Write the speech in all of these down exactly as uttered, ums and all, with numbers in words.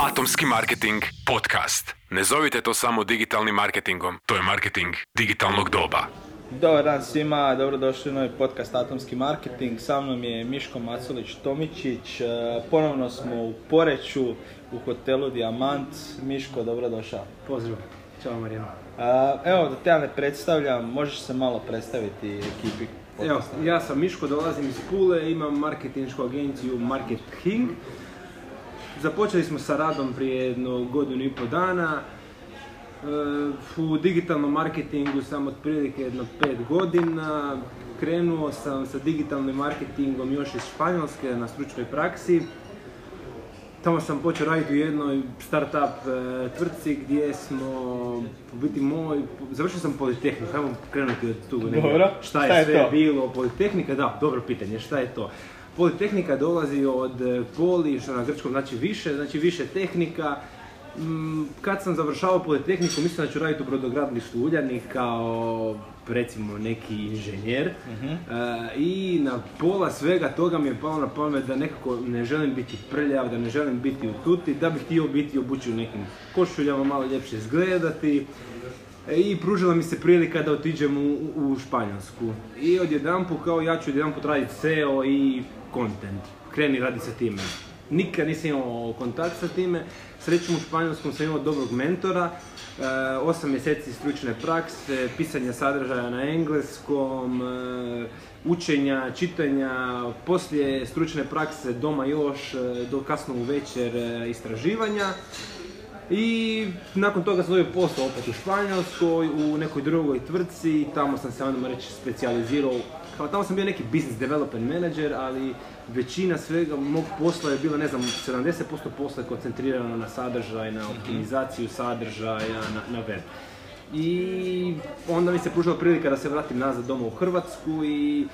Atomski marketing podcast. Ne zovite to samo digitalnim marketingom, to je marketing digitalnog doba. Dobar dan svima, dobrodošli u novi podcast Atomski marketing. Sa mnom je Miško Macolić-Tomićić. Ponovno smo u Poreču, u hotelu Dijamant. Miško, dobrodošao. Pozdrav. Ćao Marijana. Evo, da te ja ne predstavljam, možeš se malo predstaviti ekipi. Evo, ja sam Miško, dolazim iz Pule, imam marketinšku agenciju Market King. Započeli smo sa radom prije jedno godinu i pol dana. U digitalnom marketingu sam otprilike jedno pet godina. Krenuo sam sa digitalnim marketingom još iz Španjolske na stručnoj praksi. Tamo sam počeo raditi u jednoj start-up tvrtci gdje smo, u biti moj, završio sam Politehniku, ajmo krenuti od tu. Dobro, šta je, šta je sve to? Bilo Politehnika, da, dobro pitanje, šta je to? Politehnika dolazi od poli, što na grčkom znači više, znači više tehnika. Kad sam završavao Politehniku, mislim da ću raditi u brodogradilištu Uljanik kao, recimo, neki inženjer. Uh-huh. I na pola svega toga mi je palo na pamet da nekako ne želim biti prljav, da ne želim biti u tuti, da bih htio biti obučen u nekim košuljama, malo ljepše izgledati. I pružila mi se prilika da otiđem u, u Španjolsku. I odjedanput kao ja ću odjedanput raditi S E O i content. Kreni radi sa time. Nikad nisam imao kontakt sa time. Srećom u Španjolskom sam imao dobrog mentora, osam mjeseci stručne prakse, pisanja sadržaja na engleskom, učenja, čitanja, poslije stručne prakse doma još, do kasno uvečer istraživanja. I nakon toga sam dobio posao opet u Španjolskoj, u nekoj drugoj tvrtci, tamo sam se, ajmo reći, specijalizirao. Kao tamo sam bio neki business development manager, ali većina svega mog posla je bila, ne znam, sedamdeset posto posla je koncentrirano na sadržaj, na optimizaciju sadržaja, na, na web. I onda mi se pružila prilika da se vratim nazad doma u Hrvatsku i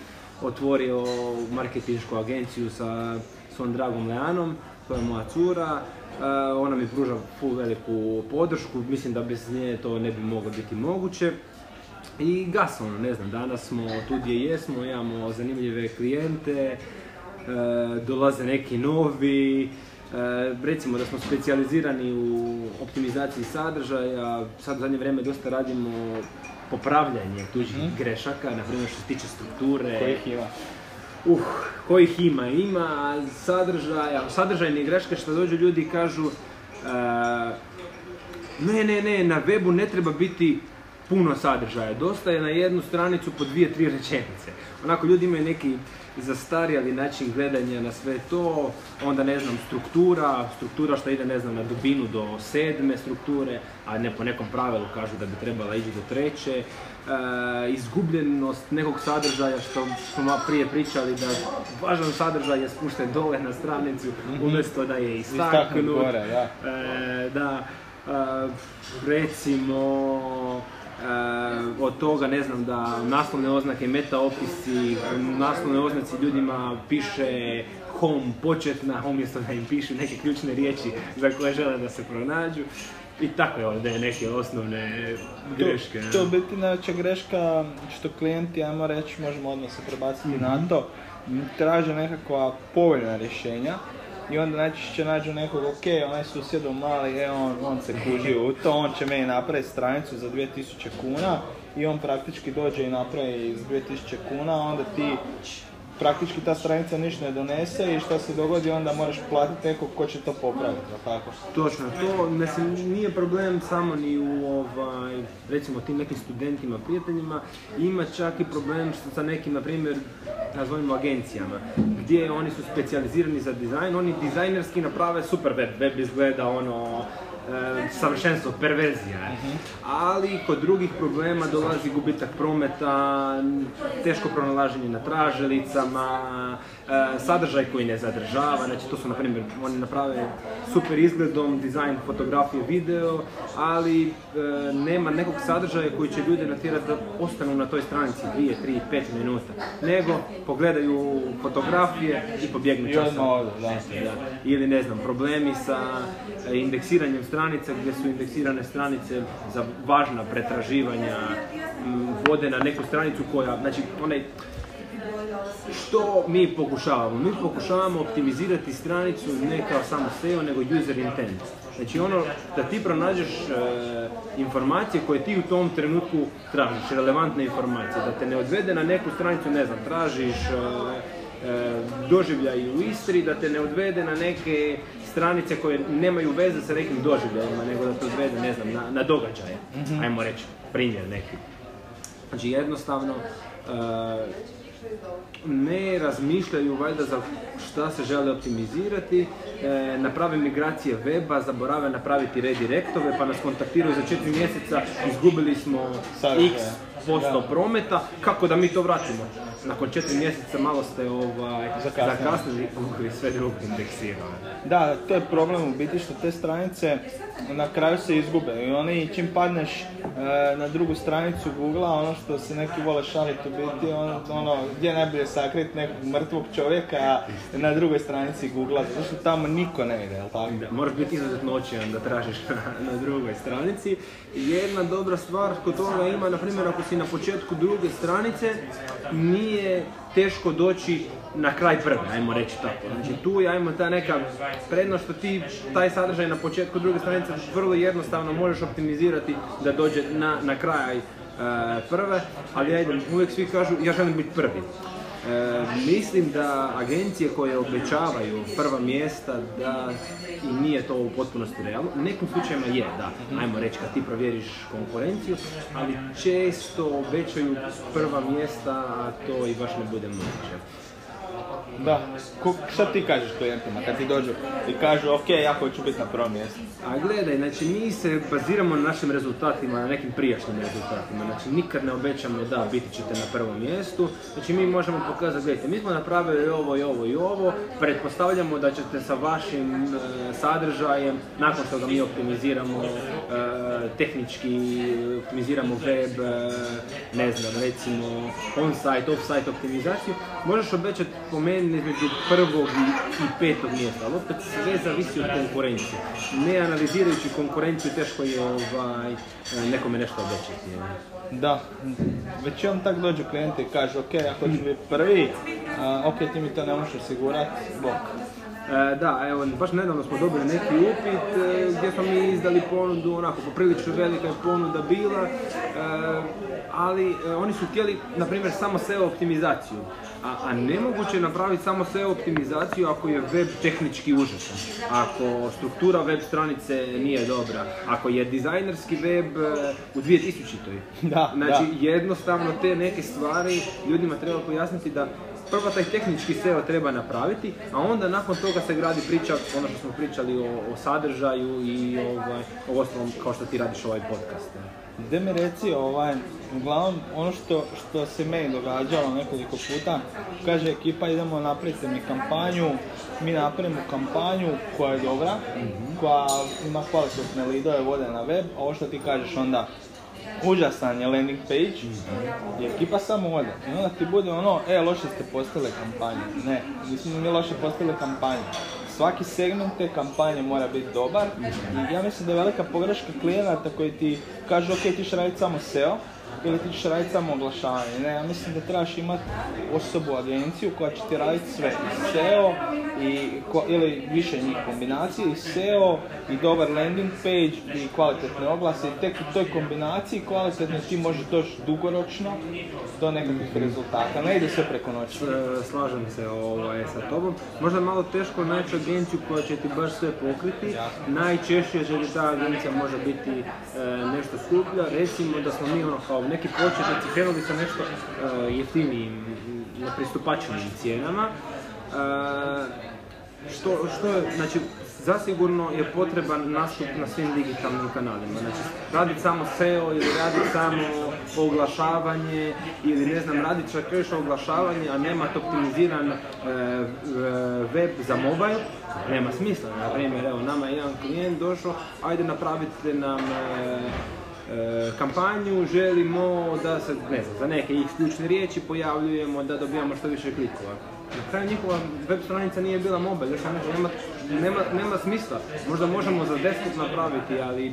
otvorio marketinšku agenciju sa svojom dragom Leanom, to je moja cura. Ona mi pruža full veliku podršku, mislim da bez nje to ne bi moglo biti moguće. I gas, ono, ne znam, danas smo tu gdje jesmo, imamo zanimljive klijente, dolaze neki novi, recimo da smo specijalizirani u optimizaciji sadržaja, sad u zadnje vrijeme dosta radimo popravljanje tuđih mm. grešaka, na primjer što se tiče strukture. Kojih ima? Uh, kojih ima, ima sadržaja, sadržajne greške što dođu ljudi kažu uh, ne, ne, ne, na webu ne treba biti puno sadržaja, dosta je na jednu stranicu po dvije, tri rečenice. Onako, ljudi imaju neki zastarjali način gledanja na sve to, onda ne znam, struktura, struktura što ide, ne znam, na dubinu do sedme strukture, a ne po nekom pravilu kažu da bi trebala ići do treće. E, izgubljenost nekog sadržaja što smo prije pričali, da važan sadržaj je spušten dole na stranicu, umjesto da je istaknut. Gore, da. E, da, e, recimo... E, od toga, ne znam, da naslovne oznake, meta opisi, naslovne oznaci ljudima piše home početna, umjesto da im pišu neke ključne riječi za koje žele da se pronađu. I tako je ovdje neke osnovne greške. To, to biti najveća greška što klijenti, ajmo reći, možemo odmah se prebaciti mm-hmm. na to, traže nekakva povoljna rješenja. I onda najčešće nađu nekog, ok, onaj susjedov mali, e, on, on se kuži u to, on će meni napraviti stranicu za dvije tisuće kuna i on praktički dođe i napravi za dvije tisuće kuna, onda ti praktički ta stranica ništa ne donese i što se dogodi, onda moraš platiti nekog ko će to popraviti, tako? Točno, to mislim, nije problem samo ni u ovaj, recimo tim nekim studentima, prijateljima, ima čak i problem što sa nekim, na primjer, nazovimo agencijama, gdje oni su specijalizirani za dizajn, oni dizajnerski naprave super web, web izgleda ono, E, savršenstvo, perverzija. Mm-hmm. Ali kod drugih problema dolazi gubitak prometa, teško pronalaženje na tražilicama, e, sadržaj koji ne zadržava, znači to su na primjer, oni naprave super izgledom, dizajn, fotografije, video, ali e, nema nekog sadržaja koji će ljude natjerati da ostanu na toj stranici dvije, tri, pet minuta, nego pogledaju fotografije i pobjegnu časom. Ili ne znam, problemi sa indeksiranjem stranica gdje su indeksirane stranice za važna pretraživanja, vode na neku stranicu koja, znači onaj Što mi pokušavamo? Mi pokušavamo optimizirati stranicu ne kao samo S E O, nego user intent. Znači ono da ti pronađeš e, informacije koje ti u tom trenutku tražiš, relevantne informacije, da te ne odvede na neku stranicu, ne znam, tražiš e, e, doživljaj u Istri, da te ne odvede na neke stranice koje nemaju veze sa nekim doživljajima, nego da te odvede, ne znam, na, na događaje, ajmo reći, primjer neki. Znači jednostavno, e, ne razmišljaju valjda za šta se žele optimizirati, e, naprave migracije weba, zaborave napraviti redirektove, pa nas kontaktiraju za četiri mjeseca, izgubili smo x posto prometa, kako da mi to vratimo? Nakon četiri mjeseca malo ste ovaj, zakasnili i sve drugo indeksirali. Da, to je problem u biti što te stranice na kraju se izgube i oni čim padneš e, na drugu stranicu Google-a, ono što se neki vole šaliti u biti, ono, ono gdje najbolje sakriti nekog mrtvog čovjeka na drugoj stranici Google-a, zato što tamo niko ne ide, jel tako? Da, moraš biti izuzetno očajan da tražiš na, na drugoj stranici. Jedna dobra stvar kod toga ima, na primjer, ako si na početku druge stranice, nije teško doći na kraj prve, ajmo reći tako. Znači tu je, ajmo ta neka prednost što ti taj sadržaj na početku druge stranice vrlo jednostavno možeš optimizirati da dođe na, na kraj e, prve, ali ajde, uvijek svi kažu ja želim biti prvi. E, mislim da agencije koje obećavaju prva mjesta da i nije to u potpunosti realno, u nekim slučajima je, da, ajmo reći kad ti provjeriš konkurenciju, ali često obećaju prva mjesta, a to i baš ne bude moguće. Da, Ko, šta ti kažeš klijentima kad ti dođu i kažu ok, ja hoću biti na prvom mjestu? A gledaj, znači mi se baziramo na našim rezultatima, na nekim prijašnjim rezultatima, znači nikad ne obećamo da biti ćete na prvom mjestu, znači mi možemo pokazati, gledajte, mi smo napravili ovo i ovo i ovo, pretpostavljamo da ćete sa vašim e, sadržajem, nakon što ga mi optimiziramo, e, tehnički optimiziramo web, e, ne znam, recimo on-site, off-site optimizaciju, možeš obećati po meni između prvog i petog mjesta, ali opet sve zavisi od konkurencije. Ne analizirajući konkurenciju, teško je ovaj, nekome nešto obećati. Da, većinom tako dođu klijenti i kažu ok, ja hoću biti prvi, a, ok, ti mi to ne možeš osigurati, bok. E, da, evo, baš nedavno smo dobili neki upit e, gdje smo mi izdali ponudu, onako, poprilično velika je ponuda bila, e, ali e, oni su htjeli, na primjer, samo S E O optimizaciju, a, a nemoguće je napraviti samo S E O optimizaciju ako je web tehnički užasan, ako struktura web stranice nije dobra, ako je dizajnerski web e, u dvije tisućitoj. Da, znači, da. Jednostavno te neke stvari ljudima treba pojasniti da prvo taj tehnički S E O treba napraviti, a onda nakon toga se gradi priča, ono što smo pričali o, o sadržaju i ovaj, o osnovom kao što ti radiš ovaj podcast. Gdje mi reci, ovaj, uglavnom ono što, što se meni događalo nekoliko puta, kaže ekipa idemo napraviti mi kampanju, mi napravimo kampanju koja je dobra, mm-hmm. koja ima kvalitetne lidove vode na web, a ovo što ti kažeš onda, užasan je landing page i ekipa samo ode. I onda ti bude ono, e, loše ste postavili kampanju. Ne, nismo mi loše postavili kampanju. Svaki segment te kampanje mora biti dobar i ja mislim da je velika pogreška klijenata koji ti kažu ok, ti ćeš raditi samo S E O ili ti ćeš raditi samo oglašavanje. Ne, ja mislim da trebaš imati osobu, agenciju koja će ti raditi sve i S E O i, ko, ili više njih kombinacije i S E O i dobar landing page i kvalitetne oglase i tek u toj kombinaciji kvalitetno ti možeš doći dugoročno do nekakvih rezultata. Ne ide sve preko noći. Slažem se ovaj, sa tobom. Možda je malo teško naći agenciju koja će ti baš sve pokriti. Jasno. Najčešće jer ta agencija može biti e, nešto skuplja. Recimo da smo mi ono kao neki početnici krenuli sa nešto e, jeftinijim, pristupačnijim cijenama. Uh, što, što je, znači, zasigurno je potreban nastup na svim digitalnim kanalima, znači raditi samo S E O ili raditi samo oglašavanje ili ne znam, raditi čak još oglašavanje, a nemati optimiziran e, web za mobile, nema smisla. Na primjer, evo, nama je jedan klijent došao, ajde napravite nam e, kampanju, želimo da se, ne znam, za neke ih ključne riječi pojavljujemo, da dobijamo što više klikova. Na kraju njihova web stranica nije bila mobil, još sam nešto imati nema, nema smisla. Možda možemo za desktop napraviti, ali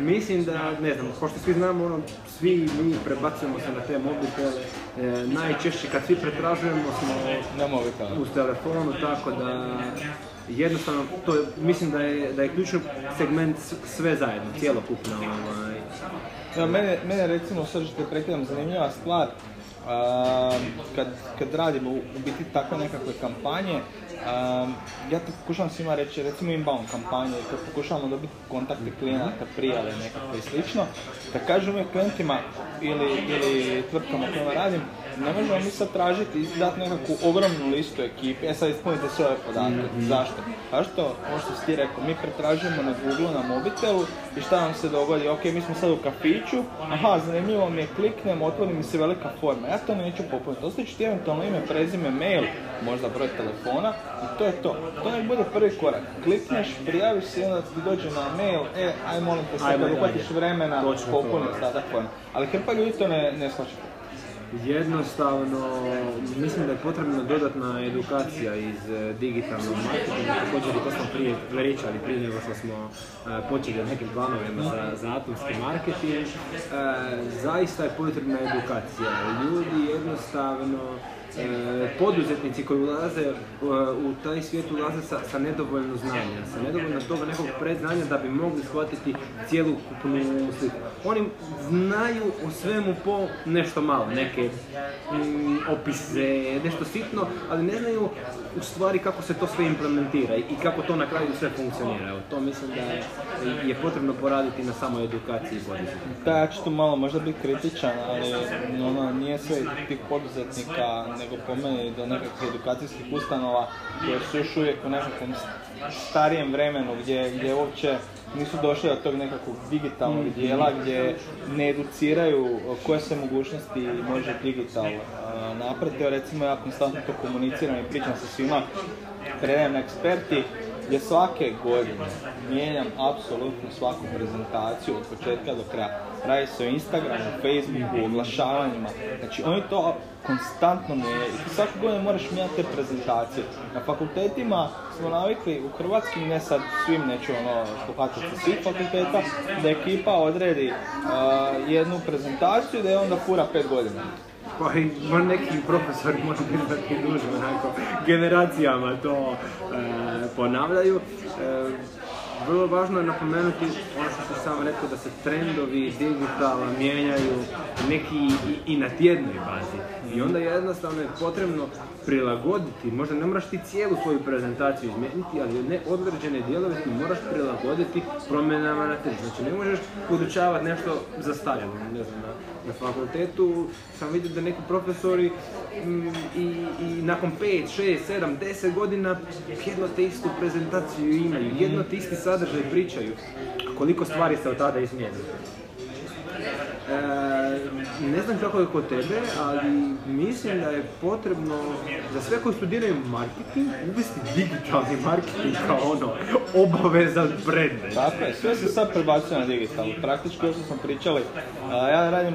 mislim da, ne znam, kao što svi znamo, ono, svi mi prebacujemo se na te mobitele, e, najčešće kad svi pretražujemo smo uz telefonu, tako da jednostavno, to je, mislim da je, da je ključni segment sve zajedno, cijelokupno. Ovaj. Ja, mene, mene recimo, sad što te prekidam, zanimljiva stvar, a, kad, kad radimo u, u biti tako nekakve kampanje, Um, ja to pokušavam svima reći, recimo inbound kampanje, kad pokušavamo dobiti kontakte klijenata, prijave nekako i slično, da kažem uvijek klijentima ili, ili tvrtkama kojima radim, ne možemo mi sad tražiti i dati nekakvu ogromnu listu ekipe, e sad ispunite sve ove podatke, mm-hmm. zašto? Zašto, ono što si ti rekao, mi pretražujemo na Google, na mobitelu i šta nam se dogodi, ok, mi smo sad u kafiću, aha, zanimljivo mi je, kliknem, otvori mi se velika forma, ja to neću popuniti, ostaću ti eventualno ime, prezime, mail, možda broj telefona, i to je to. To nek bude prvi korak. Klikneš, prijaviš se i onda ti dođe na mail, e, aj molim te sad da upatiš vremena, popuni sada formu. Ali hrpa ljudi to ne, ne shvaća. Jednostavno, mislim da je potrebna dodatna edukacija iz digitalnog marketinga, također i to smo prije pričali, prije nego što smo počeli od nekim planovima za, za atomski marketing. E, zaista je potrebna edukacija. Ljudi jednostavno, E, poduzetnici koji ulaze e, u taj svijet ulaze sa, sa nedovoljno znanja, sa nedovoljno toga nekog predznanja da bi mogli shvatiti cjelokupnu sliku. Oni znaju o svemu po nešto malo, neke m, opise, nešto sitno, ali ne znaju u stvari kako se to sve implementira i kako to na kraju sve funkcionira. Evo, to mislim da je, je potrebno poraditi na samoj edukaciji poduzetnika. Da, ja ću tu malo možda biti kritičan, ali ono, nije sve tih poduzetnika, nego po meni do nekakvih edukacijskih ustanova koje su još uvijek u nekakvom starijem vremenu gdje, gdje uopće nisu došli do tog nekakvog digitalnog dijela, gdje ne educiraju koje se mogućnosti može digital napraviti. Recimo ja konstantno to komuniciram i pričam sa svima, predajem na eksperti, gdje svake godine mijenjam apsolutno svaku prezentaciju od početka do kraja. Radi se o Instagramu, Facebooku, oglašavanjima, znači oni to konstantno mijenjaju. Svake godine moraš mijenjati te prezentacije. Na fakultetima smo navikli u hrvatskim, ne sad svim, neću ono pohačati sa svih fakulteta, da ekipa odredi uh, jednu prezentaciju da je onda fura pet godina. Pa i neki profesori može biti duže, onako, generacijama to e, ponavljaju. E, vrlo važno je napomenuti, ono što sam sam rekao, da se trendovi digitala mijenjaju neki i, i na tjednoj bazi. I onda jednostavno je potrebno prilagoditi, možda ne moraš ti cijelu svoju prezentaciju izmijeniti, ali ne određene dijelove ti moraš prilagoditi promjenama na tržištu. Znači ne možeš podučavati nešto zastarjelo, ne znam, na fakultetu sam vidio da neki profesori m, i, i nakon pet, šest, sedam, deset godina jedno te istu prezentaciju imaju, jedno te isti sadržaj pričaju. Koliko stvari se od tada izmijenilo. E, ne znam kako je kod tebe, ali mislim da je potrebno za sve koji studiraju marketing uvesti digitalni marketing kao ono obavezan predmet. Tako je, sve se sad prebacuje na digital. Praktički, još smo pričali, a, ja radim,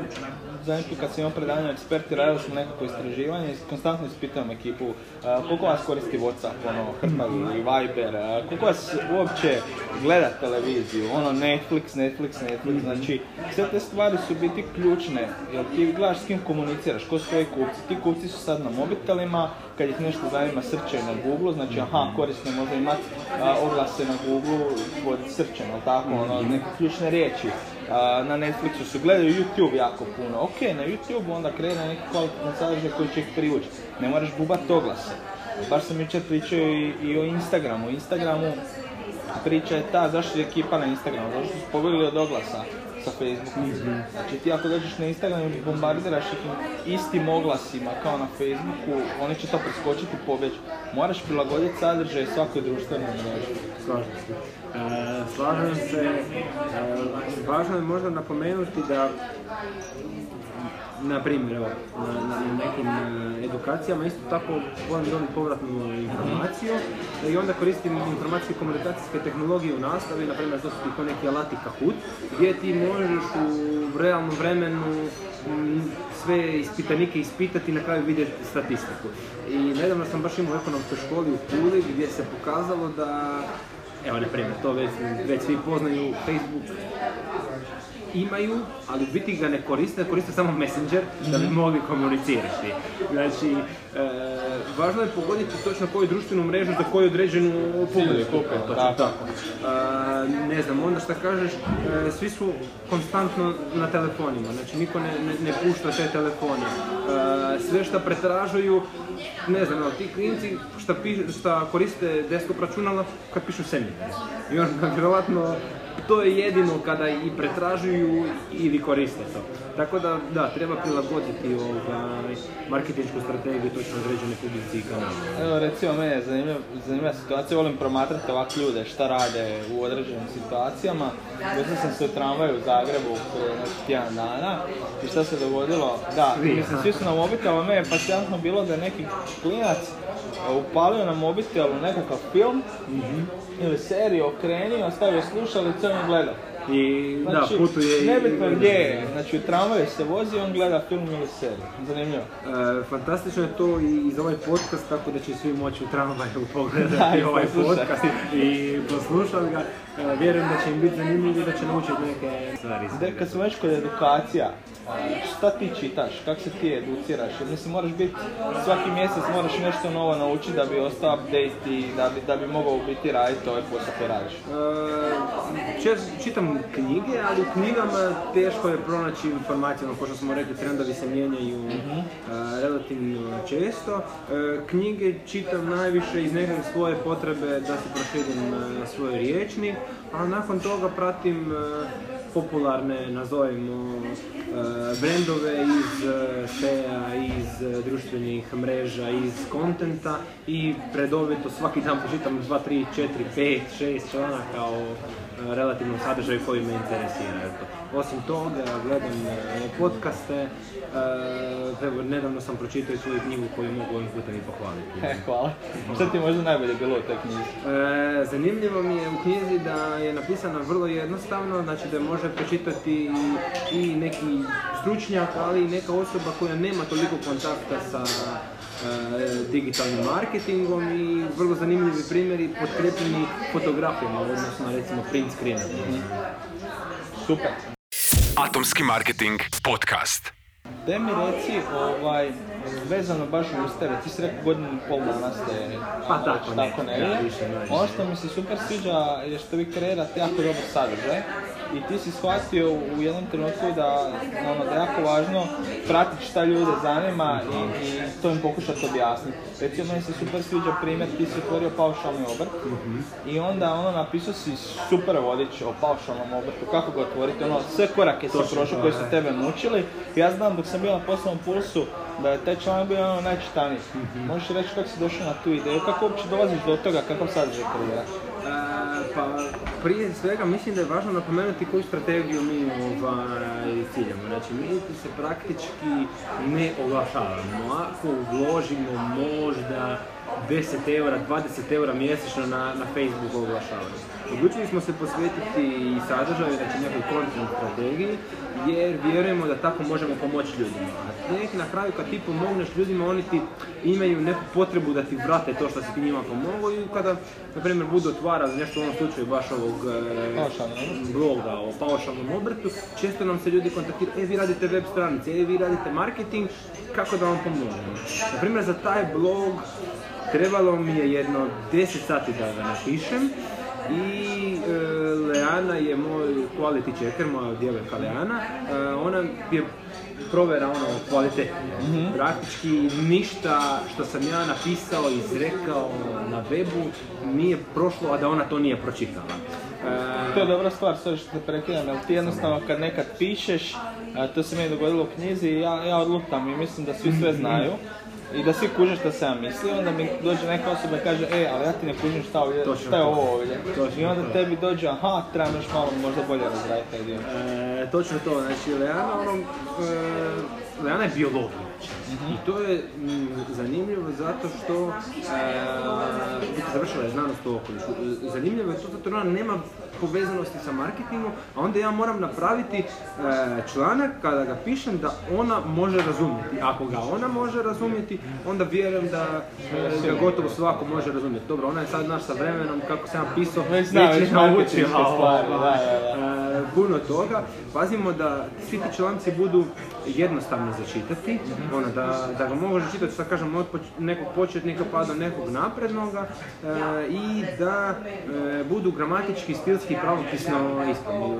zanimljiv kad sam imao predavanje eksperti, radili smo nekako istraživanje i konstantno ispitavam ekipu a, koliko vas koristi WhatsApp, ono, Hrpa i Viber, a, koliko vas uopće gleda televiziju, ono Netflix, Netflix, Netflix, znači sve te stvari su biti ključne, jer ti gledaš s kim komuniciraš, ko su tvoji kupci, ti kupci su sad na mobitelima, kad ih nešto zanima srčaju na Google, znači aha, korisno možda imati oglase na Google pod srčem, tako, ono, neke ključne riječi. A, na Netflixu su gledaju YouTube jako puno, ok, na YouTube onda krene neki kvalitetan sadržaj koji će ih privući, ne moraš bubati oglase. Baš sam jučer pričao i, i o Instagramu, Instagramu priča je ta zašto je ekipa na Instagramu, zašto su pobjegli od oglasa sa Facebookom. Mm-hmm. Znači ti ako dođeš na Instagram i bombardiraš ih istim oglasima kao na Facebooku, oni će to preskočiti i pobjeći. Moraš prilagoditi sadržaj svakoj društvenoj mreži. Slažem se. E, slažem se. E, važno je možda napomenuti da, na primjer, na, na nekim edukacijama isto tako volim dobiti povratnu informaciju i onda koristim informacijske komunikacijske tehnologije u nastavi, na primjer to su ti neki alati Kahoot, gdje ti možeš u realnom vremenu sve ispitanike ispitati i na kraju vidjeti statistiku. I nedavno sam baš imao u ekonomskoj školi u Puli gdje se pokazalo da, evo na primjer, to već, već svi poznaju, Facebook imaju, ali u biti ga ne koriste, koriste samo Messenger da bi mogli komunicirati. Znači, e, važno je pogoditi točno koju društvenu mrežu za koju određenu publiku. E, ne znam, onda šta kažeš, e, svi su konstantno na telefonima, znači niko ne, ne, ne pušta te telefone. E, sve šta pretražuju, ne znam, ti klinci šta, šta koriste desktop računala kad pišu seminar. I onda, vjerojatno, to je jedino kada i pretražuju ili koriste to. Tako da, da, treba prilagoditi ovaj marketinšku strategiju točno određene publici i kanale. Evo, recimo, mene je zanimljiva, zanimljiva situacija, volim promatrati ovak ljude, šta rade u određenim situacijama. Mislim sam se u tramvaju u Zagrebu prije nekih tjedan dana i šta se dogodilo, da, svi, mislim, svi su na mobitelama, me je fascinantno bilo da je neki klinac upalio na mobitelu nekakav film, mm-hmm, ili seriju, okrenio, stavio slušalicu i on gleda. I, znači, da, putuje nebitno gdje je, znači u tramvaju se vozi i on gleda film ili seriju. Zanimljivo. E, fantastično je to i za ovaj podcast, tako da će svi moći u tramvaju pogledati ovaj podcast i poslušati ga. E, vjerujem da će im biti zanimljivo i da će naučiti neke stvari. De, kad smo već kod edukacija, šta ti čitaš, kako se ti educiraš? Mislim, moraš biti, svaki mjesec moraš nešto novo naučiti da bi ostao update i da bi, da bi mogao biti raditi ovaj posao koji radiš. E, čez, čitam knjige, ali u knjigama teško je pronaći informacijama, kao što smo rekli, trendovi se mijenjaju, mm-hmm, a, relativno često. E, knjige čitam najviše iz nekakve svoje potrebe da se proširim svoj riječnik, a nakon toga pratim a, popularne, nazovimo, brendove iz S E A, iz društvenih mreža, iz kontenta i predovito svaki dan počitam dva, tri, četiri, pet, šest članaka o relativnom sadržaju koji me interesiraju. Osim toga, gledam podcaste, evo, nedavno sam pročitao svoju knjigu koju mogu ovim putem i pohvaliti. E, hvala. Šta ti možda najbolje bilo u toj knjizi? E, zanimljivo mi je u knjizi da je napisana vrlo jednostavno, znači da može pročitati i neki stručnjak, ali i neka osoba koja nema toliko kontakta sa digitalnim marketingom i vrlo zanimljivi primjeri potkrepljeni fotografijama, odnosno recimo print screenom. Super. Atomski marketing podcast. Da mi reci, ovaj, vezano baš uz tebe, ti si rekao godinu i pol dana ste, pa a, tako, ne, tako ne, ne, ne. Ono što mi se super sviđa je što vi kreirate jako dobar sadržaj i ti si shvatio u jednom trenutku da, ono, da je jako važno pratiti šta ljude zanima i, i to im pokušati objasniti. Recimo, meni se super sviđa primjer, ti si otvorio paušalni obrt, mm-hmm, i onda ono napisao si super vodič o paušalnom obrtu, kako ga otvoriti, ono, sve korake si prošao koji su tebe mučili. Ja znam dok sam bio na Poslovnom pulsu da je taj članak bio ono najčitaniji. Mm-hmm. Možeš reći kako si došao na tu ideju, kako uopće dolaziš do toga, kakav sadržaj kreirati? Pa prije svega mislim da je važno napomenuti koju strategiju mi ovaj ciljamo. Znači, mi se praktički ne oglašavamo. Ako uložimo možda deset eura, dvadeset eura mjesečno na, na Facebook oglašavanje. Odlučili smo se posvetiti i sadržaju, znači nekoj content strategiji, jer vjerujemo da tako možemo pomoći ljudima. A tek na kraju kad ti pomogneš ljudima, oni ti imaju neku potrebu da ti vrate to što si ti njima pomogao i kada, na primjer, budu otvarali nešto u ovom slučaju baš ovog e, bloga o paušalnom obrtu, često nam se ljudi kontaktiraju, e, vi radite web stranice, e, vi radite marketing, kako da vam pomožemo? Na primjer, za taj blog trebalo mi je jedno deset sati da ga napišem i e, Leana je moj quality checker, moja djevojka Leana, e, ona je provjera ono kvalitete. Mm-hmm. Praktički ništa što sam ja napisao, izrekao na webu nije prošlo, a da ona to nije pročitala. E, to je dobra stvar, sve što te prekidam, jer ti jednostavno kad nekad pišeš, to se mi je dogodilo u knjizi i ja, ja odlutam i mislim da svi sve znaju. I da svi kuže što sam ja mislio, onda mi dođe neka osoba i kaže, e, ali ja ti ne kužim šta, ovdje, šta je ovo ovdje. Točno, I onda to. Tebi dođe, aha, trebam još malo možda bolje razraditi taj dio. E, točno to, znači Leana, ono, e, Leana je biolog. I to je zanimljivo zato što završila je znanost u okolišu. Zanimljivo je to zato ona nema povezanosti sa marketingom, a onda ja moram napraviti članak kada ga pišem da ona može razumjeti. Ako ga ona može razumjeti, onda vjerujem da ga gotovo svako može razumjeti. Dobro, ona je sad naš sa vremenom, kako sam pisao, već je naučila puno toga. Pazimo da svi ti članci budu jednostavno začitati, ono, da, da ga možeš čitati, sad kažem, od nekog početnika pa do nekog naprednoga e, i da e, budu gramatički, stilski, pravopisno ispravni. E,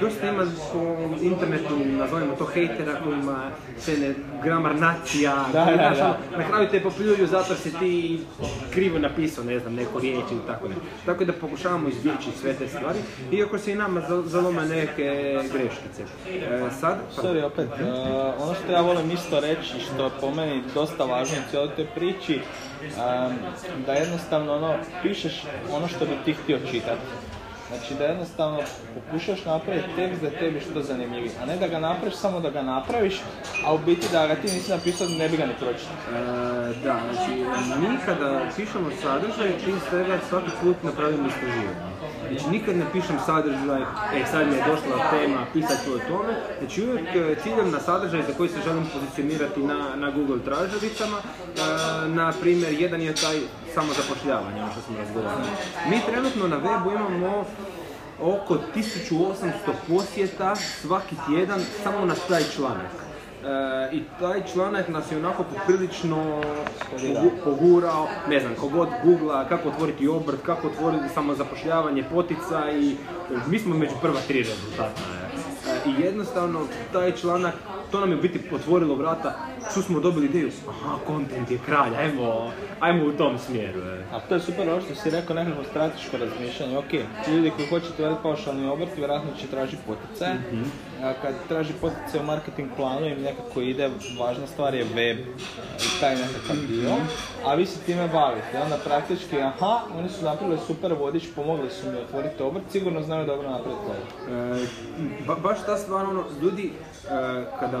dosta ima po internetu, nazovimo to, hejtera kojima se ne gramarnacija, na kraju te popljuju zato se ti krivo napisao, ne znam, neko riječi i tako ne. Tako da pokušavamo izbjeći sve te stvari, iako se i nama zalome neke greškice. E, sad, pa... Sorry, opet, uh, ono što ja volim isto reći, što je po meni dosta važno u cijeloj toj priči, um, da jednostavno ono, pišeš ono što bi ti htio čitati. Znači da jednostavno pokušaš napraviti tekst da tebi što zanimljiviji, a ne da ga napraviš samo da ga napraviš, a u biti da ga ti nisi napisao ne bi ga ni pročitao. E, da, znači mi kada pišemo sadržaj, prije svega svaki put napravimo istraživanje. Znači nikad ne pišem sadržaj, e sad mi je došla tema, pisat ću o tome, znači uvijek ciljam na sadržaj za koji se želim pozicionirati na, na Google tražavicama, e, na primjer jedan je taj samozapošljavanje, ono što smo razgovarali. Mi trenutno na webu imamo oko tisuću osamsto posjeta svaki tjedan samo na taj članak. E, I taj članak nas je onako poprilično pogurao, ne znam, kogod googla kako otvoriti obrt, kako otvoriti samozapošljavanje, poticaj, i mi smo među prva tri rezultata. E, I jednostavno taj članak, to nam je biti otvorilo vrata, što smo dobili ideju, aha, kontent je kralj, ajmo, ajmo u tom smjeru. E. A to je super ovo što si rekao, nekako strateško razmišljanje, okej, okay, ljudi koji hoće otvoriti paušalni obrt, vjerojatno će tražiti poticaje. Mm-hmm. A kad traži poticaje u marketing planu im nekako ide, važna stvar je web i taj nekakav dio, a vi se time bavite, onda praktički, aha, oni su napravili super vodič, pomogli su mi otvoriti obrt, sigurno znaju dobro napraviti obrt. E, ba, baš ta stvar, ono, ljudi, e, kada,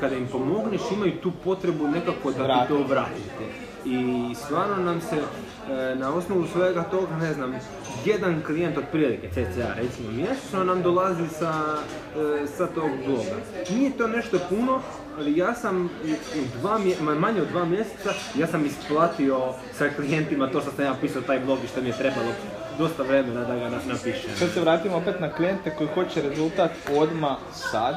kada im pomogneš, imaju tu potrebu nekako da ti to vratite. I stvarno nam se e, na osnovu svega toga, ne znam, jedan klijent od prilike, cca recimo mjesečno, nam dolazi sa, e, sa tog bloga. Nije to nešto puno, ali ja sam dva, manje od dva mjeseca ja sam isplatio sa klijentima to što sam ja pisao taj blog i što mi je trebalo dosta vremena da ga napišem. Sad se vratimo opet na klijente koji hoće rezultat odmah sad.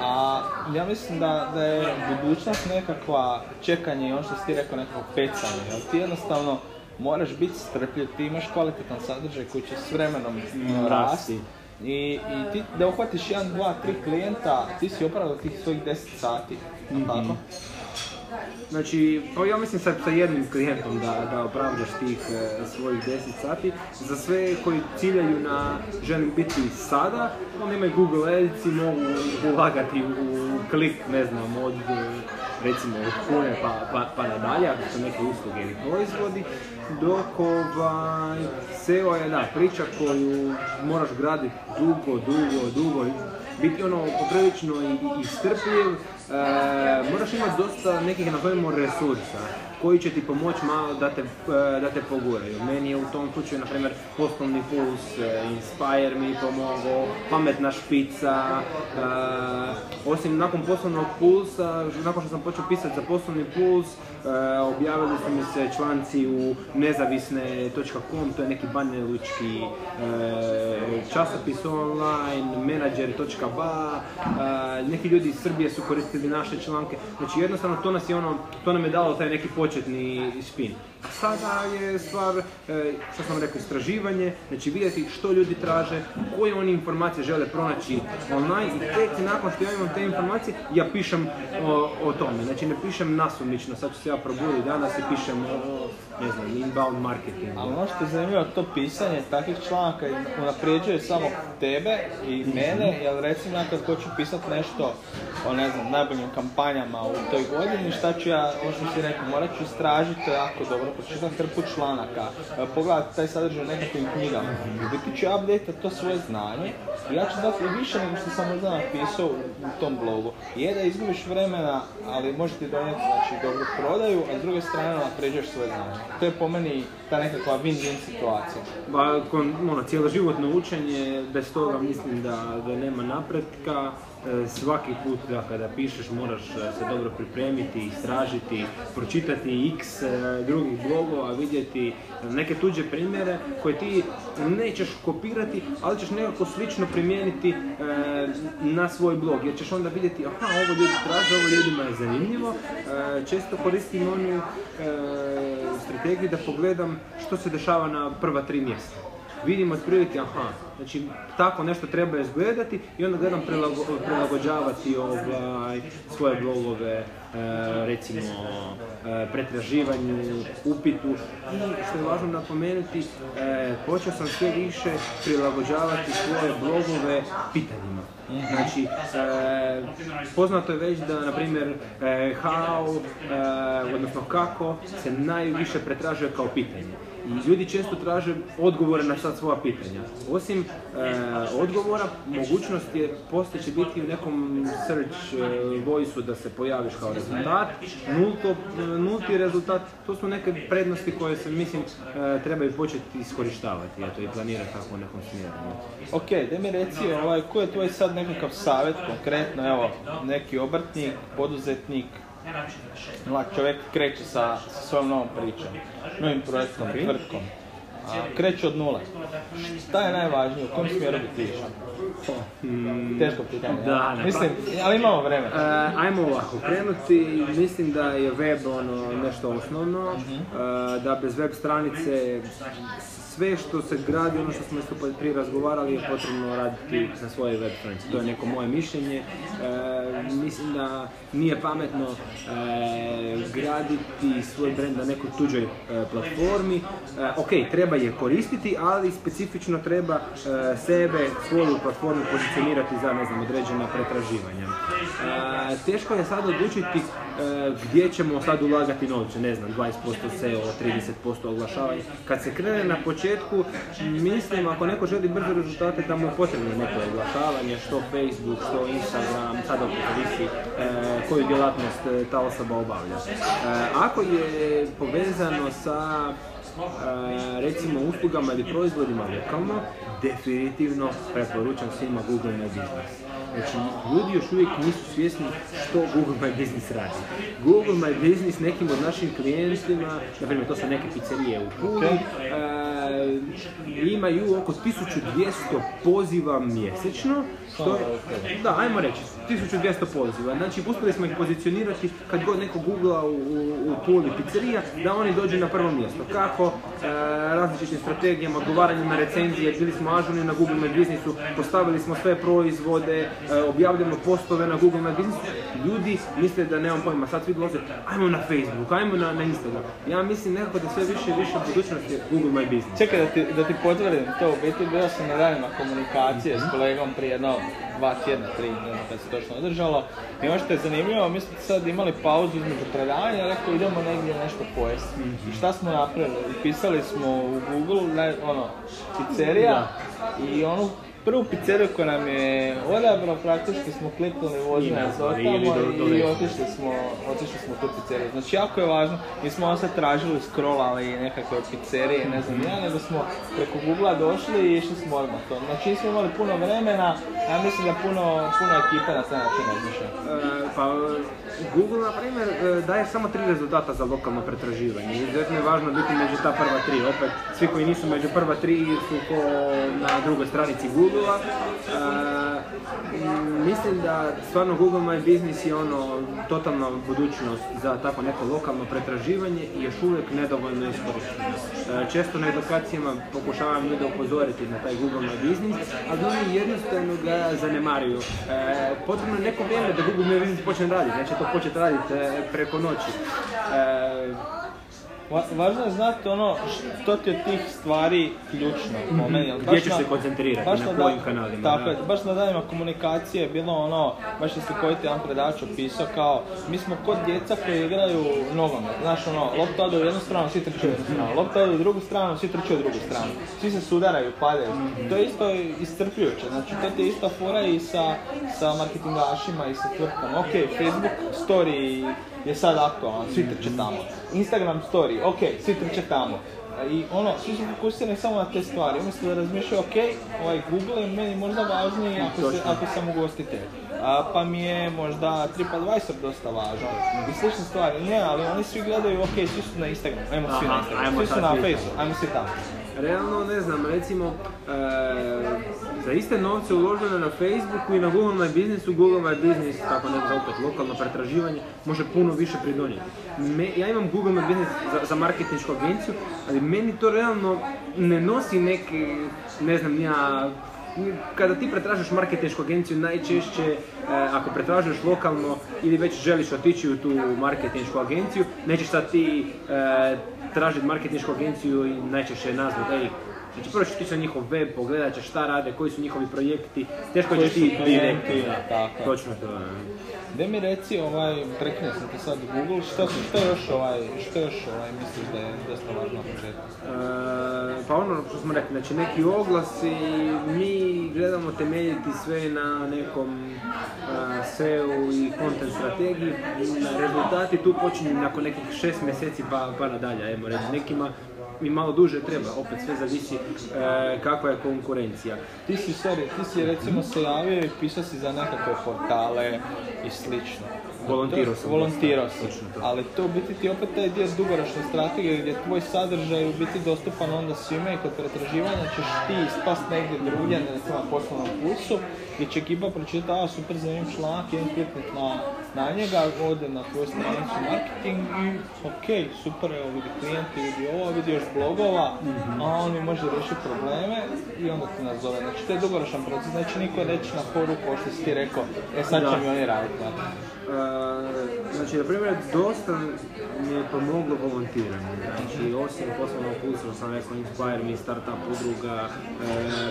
A ja mislim da, da je budućnost nekakva čekanje i ono što si ti rekao nekako pecanje, jer ti jednostavno moraš biti strpljiv, ti imaš kvalitetan sadržaj koji će s vremenom rasti i, i ti da uhvatiš jedan, dva, tri klijenta, ti si opravdao tih svojih deset sati, mm-hmm. Tako? Znači, pa ja mislim sad sa jednim klijentom da, da opravdaš tih e, svojih deset sati. Za sve koji ciljaju na želim biti sada, oni imaju Google Ads'i, mogu ulagati u klik, ne znam, od recimo od kune pa, pa, pa nadalje, ako su neke usluge ili proizvodi, dok ovaj, S E O je jedna priča koju moraš graditi dugo, dugo, dugo, biti ono poprilično i, i strpljiv. E, moraš imati dosta nekih, nazovimo, resursa koji će ti pomoći malo da te, da te poguraju. Meni je u tom slučaju, na primjer, Poslovni puls, Inspire mi pomogao, Pametna špica. E, osim nakon Poslovnog pulsa, nakon što sam počeo pisati za Poslovni puls, e, objavili su mi se članci u nezavisne točka com, to je neki banjalučki e, časopis online, menadžer točka ba, e, neki ljudi iz Srbije su koristili naše članke. Znači jednostavno to nas je ono, to nam je dalo taj neki početni spin. A sada je stvar, što sam rekao, istraživanje, znači vidjeti što ljudi traže, koje oni informacije žele pronaći online i tek nakon što ja imam te informacije, ja pišem o, o tome. Znači ne pišem nasumično, sad ću se ja probuditi danas i pišem o, ne znam, inbound marketing. Ali ono što je zanimljivo, to pisanje takvih članaka unapređuje samo tebe i mene, jer recimo ja kad hoću pisati nešto o, ne znam, najboljim kampanjama u toj godini, šta ću ja, ono što si rekao, morat ću istražiti jako dobro, pročitam hrpu članaka, pogledati taj sadržaj u nekakvim knjigama. Biti ću update to svoje znanje Ja ću dati i više nego što sam možda napisao u tom blogu. Je da izgubiš vremena, ali možeš ti donijeti znači, dobru prodaju, a s druge strane napređuješ svoje znanje. To je po meni ta nekakva win-win situacija. Ba, kon, ono, cijeloživotno učenje, bez toga mislim da, da nema napretka. Svaki put da kada pišeš moraš se dobro pripremiti, istražiti, pročitati x drugih blogova, vidjeti neke tuđe primjere koje ti nećeš kopirati, ali ćeš nekako slično primijeniti na svoj blog, jer ćeš onda vidjeti aha, ovo ljudi traže, ovo ljudima je zanimljivo. Često koristim onu strategiju da pogledam što se dešava na prva tri mjesta. Vidim otprilike, aha, znači tako nešto treba izgledati i onda gledam prilago, prilagođavati ovaj, svoje blogove, e, recimo e, pretraživanju, upitu. I što je važno napomenuti, e, počeo sam sve više prilagođavati svoje blogove pitanjima. Znači, e, poznato je već da, na primjer, e, how, e, odnosno kako se najviše pretražuje kao pitanje. I ljudi često traže odgovore na sad svoja pitanja. Osim e, odgovora, mogućnost je poslije će biti u nekom search e, voice-u da se pojaviš kao rezultat. Nulto, nulti rezultat, to su neke prednosti koje se, mislim, e, trebaju početi iskorištavati, eto, i planirati tako u nekom smjeru. Ok, da mi reci, ovaj, koji je tvoj sad nekakav savjet, konkretno, evo, neki obrtnik, poduzetnik, mlad čovjek kreće sa, sa svojom novom pričom, novim projektom, tvrtkom, kreće od nula. Šta je najvažnije, u kojem smjeru bi ti išao? Hmm. Teško pitanje, da, ne, mislim, ali imamo vremena. Uh, ajmo ovako krenuti, mislim da je web ono nešto osnovno, uh-huh. uh, da bez web stranice sve što se gradi, ono što smo isto prije razgovarali, je potrebno raditi na svojoj web stranici. To je neko moje mišljenje. E, mislim da nije pametno e, graditi svoj brand na nekoj tuđoj e, platformi. E, ok, treba je koristiti, ali specifično treba e, sebe, svoju platformu pozicionirati za, ne znam, određena pretraživanja. E, teško je sad odlučiti e, gdje ćemo sad ulagati novce, ne znam, dvadeset posto S E O, trideset posto oglašavanja. Kad se krene na početku, mislim, ako neko želi brze rezultate, da mu je potrebno neko oglašavanje, što Facebook, što Instagram, sada ovisi e, koju djelatnost e, ta osoba obavlja. E, ako je povezano sa e, recimo uslugama ili proizvodima lokalno, definitivno preporučam svima Google My Business. Znači, ljudi još uvijek nisu svjesni što Google My Business radi. Google My Business nekim od našim klijentima, naprimjer to su neke pizzerije u Puli, okay. e, imaju oko tisuću dvjesto poziva mjesečno, što je, da, ajmo reći, tisuću dvjesto poziva. Znači, uspjeli smo ih pozicionirati kad god neko googla u, u Puli pizzerija, da oni dođu na prvo mjesto. Kako? E, različitim strategijama, odgovaranjem na recenzije, bili smo ažurni na Google My Businessu, postavili smo sve proizvode, objavljamo postove na Google My Business, ljudi misle da nemam pojma, sad svi dolaze, ajmo na Facebook, ajmo na, na Instagram. Ja mislim nekako da sve više i više budućnosti je Google My Business. Čekaj da ti, da ti potvrdim to, u biti bio sam na danima komunikacije mm-hmm. s kolegom prije jedno dva tjedna, tri, ne znam kad se točno održalo. I ono što je zanimljivo, mi smo sad imali pauzu između predavanja, rekao idemo negdje nešto pojesti. Mm-hmm. Šta smo napravili? Pisali smo u Google, ne, ono, pizzerija i onu prvu pizzeriju koju nam je odabrao, praktički smo kliknuli vozne s otamo i otišli smo, otišli smo tu pizzeriju. Znači jako je važno, nismo ono sad tražili, scrollali nekakve pizzerije, ne znam ja, nego smo preko Google-a došli i išli smo odmah to. Znači nismo imali puno vremena, a mislim da puno, puno ekipa na taj način razmišlja. E, pa Google, na primjer, daje samo tri rezultata za lokalno pretraživanje. Izuzetno je važno biti među ta prva tri. Opet, svi koji nisu među prva tri su ko na drugoj stranici Google. Uh, mislim da stvarno Google My Business je ono totalna budućnost za tako neko lokalno pretraživanje i još uvijek nedovoljno iskorišteno. Uh, često na edukacijama pokušavam ljude upozoriti na taj Google My Business, ali oni jednostavno ga zanemaruju. Uh, potrebno je neko vrijeme da Google My Business počne raditi, neće to početi raditi uh, preko noći. Uh, Va, važno je znati ono što ti od tih stvari ključno po mm-hmm. meni. Gdje ćeš se koncentrirati, na, na kojim kanalima. Tako, da. Baš na danima komunikacije je bilo ono, baš je slikoviti jedan predavač opisao kao mi smo kod djeca koji igraju nogomet. Znaš ono, lopta ode u jednu stranu, svi trče u jednu stranu, lopta ode u drugu stranu, svi trče u drugu stranu. Svi se sudaraju, padaju. Mm-hmm. To je isto iscrpljujuće, znači to ti je ista fora i sa, sa marketingašima i sa tvrtkama. Ok, Facebook story je sad aktualan, svi trče tamo. Instagram story, ok, svi trče tamo. I ono, svi su fokusirani samo na te stvari. Umjesto da razmišljaju, ok, ovaj Google je meni možda važniji ako, se, ako sam ugostitelj. A, pa mi je možda TripAdvisor dosta važan. I slične stvari, ne, ali oni svi gledaju, ok, svi su na Instagramu, ajmo svi na Instagramu, svi su na Facebooku, ajmo svi tamo. Realno, ne znam, recimo, e, za iste novce uložene na Facebooku i na Google My Businessu, Google My Business, tako ne znam, opet lokalno pretraživanje, može puno više pridonijeti. Me, ja imam Google My Business za, za marketinšku agenciju, ali meni to realno ne nosi neki, ne znam, ja... Kada ti pretražuješ marketinšku agenciju, najčešće e, ako pretražuješ lokalno ili već želiš otići u tu marketinšku agenciju, nećeš sad ti e, tražiti marketinšku agenciju i najčešće nazvat, ej, znači prvo ćeš ti na njihov web, pogledat ćeš šta rade, koji su njihovi projekti, teško ćeš ti direktno. Točno to. Da mi reci, ovaj, prekine sam te sad Google, što, što još, ovaj, što još ovaj, misliš da je dosta važno početno? E, pa ono što smo rekli, znači neki oglasi, mi gledamo temeljiti sve na nekom a, S E O i content strategiji, rezultati tu počinju nakon nekih šest mjeseci pa, pa nadalje, ajmo reći, nekima mi malo duže treba, opet sve zavisi e, kakva je konkurencija. Ti si, sorry, ti si recimo se javio i pisao si za nekakve portale i slično. Volontirao sam. Volontirao si, ali to u biti ti opet taj dio dugoročne strategije gdje tvoj sadržaj u biti dostupan onda svima i kod pretraživanja ćeš ti spast negdje drugdje, recimo na Poslovnom pulsu, gdje će ekipa pročitati, a super zanimljiv članak, jedan kliknut na, na njega, ode na tvoju stranicu marketing i ok, super, evo vidi klijenti, vidi ovo, vidi još blogova, mm-hmm. a on mi može riješiti probleme i onda te nazove. Znači to je dugoročan proces, znači niko reći na poruku ovo što si ti rekao, e sad će mi oni raditi. Uh, znači, na primjer, dosta mi je pomoglo volontiranje. Znači, osim Poslovnog pulsa sam rekao Inspire Me, Startup udruga, e,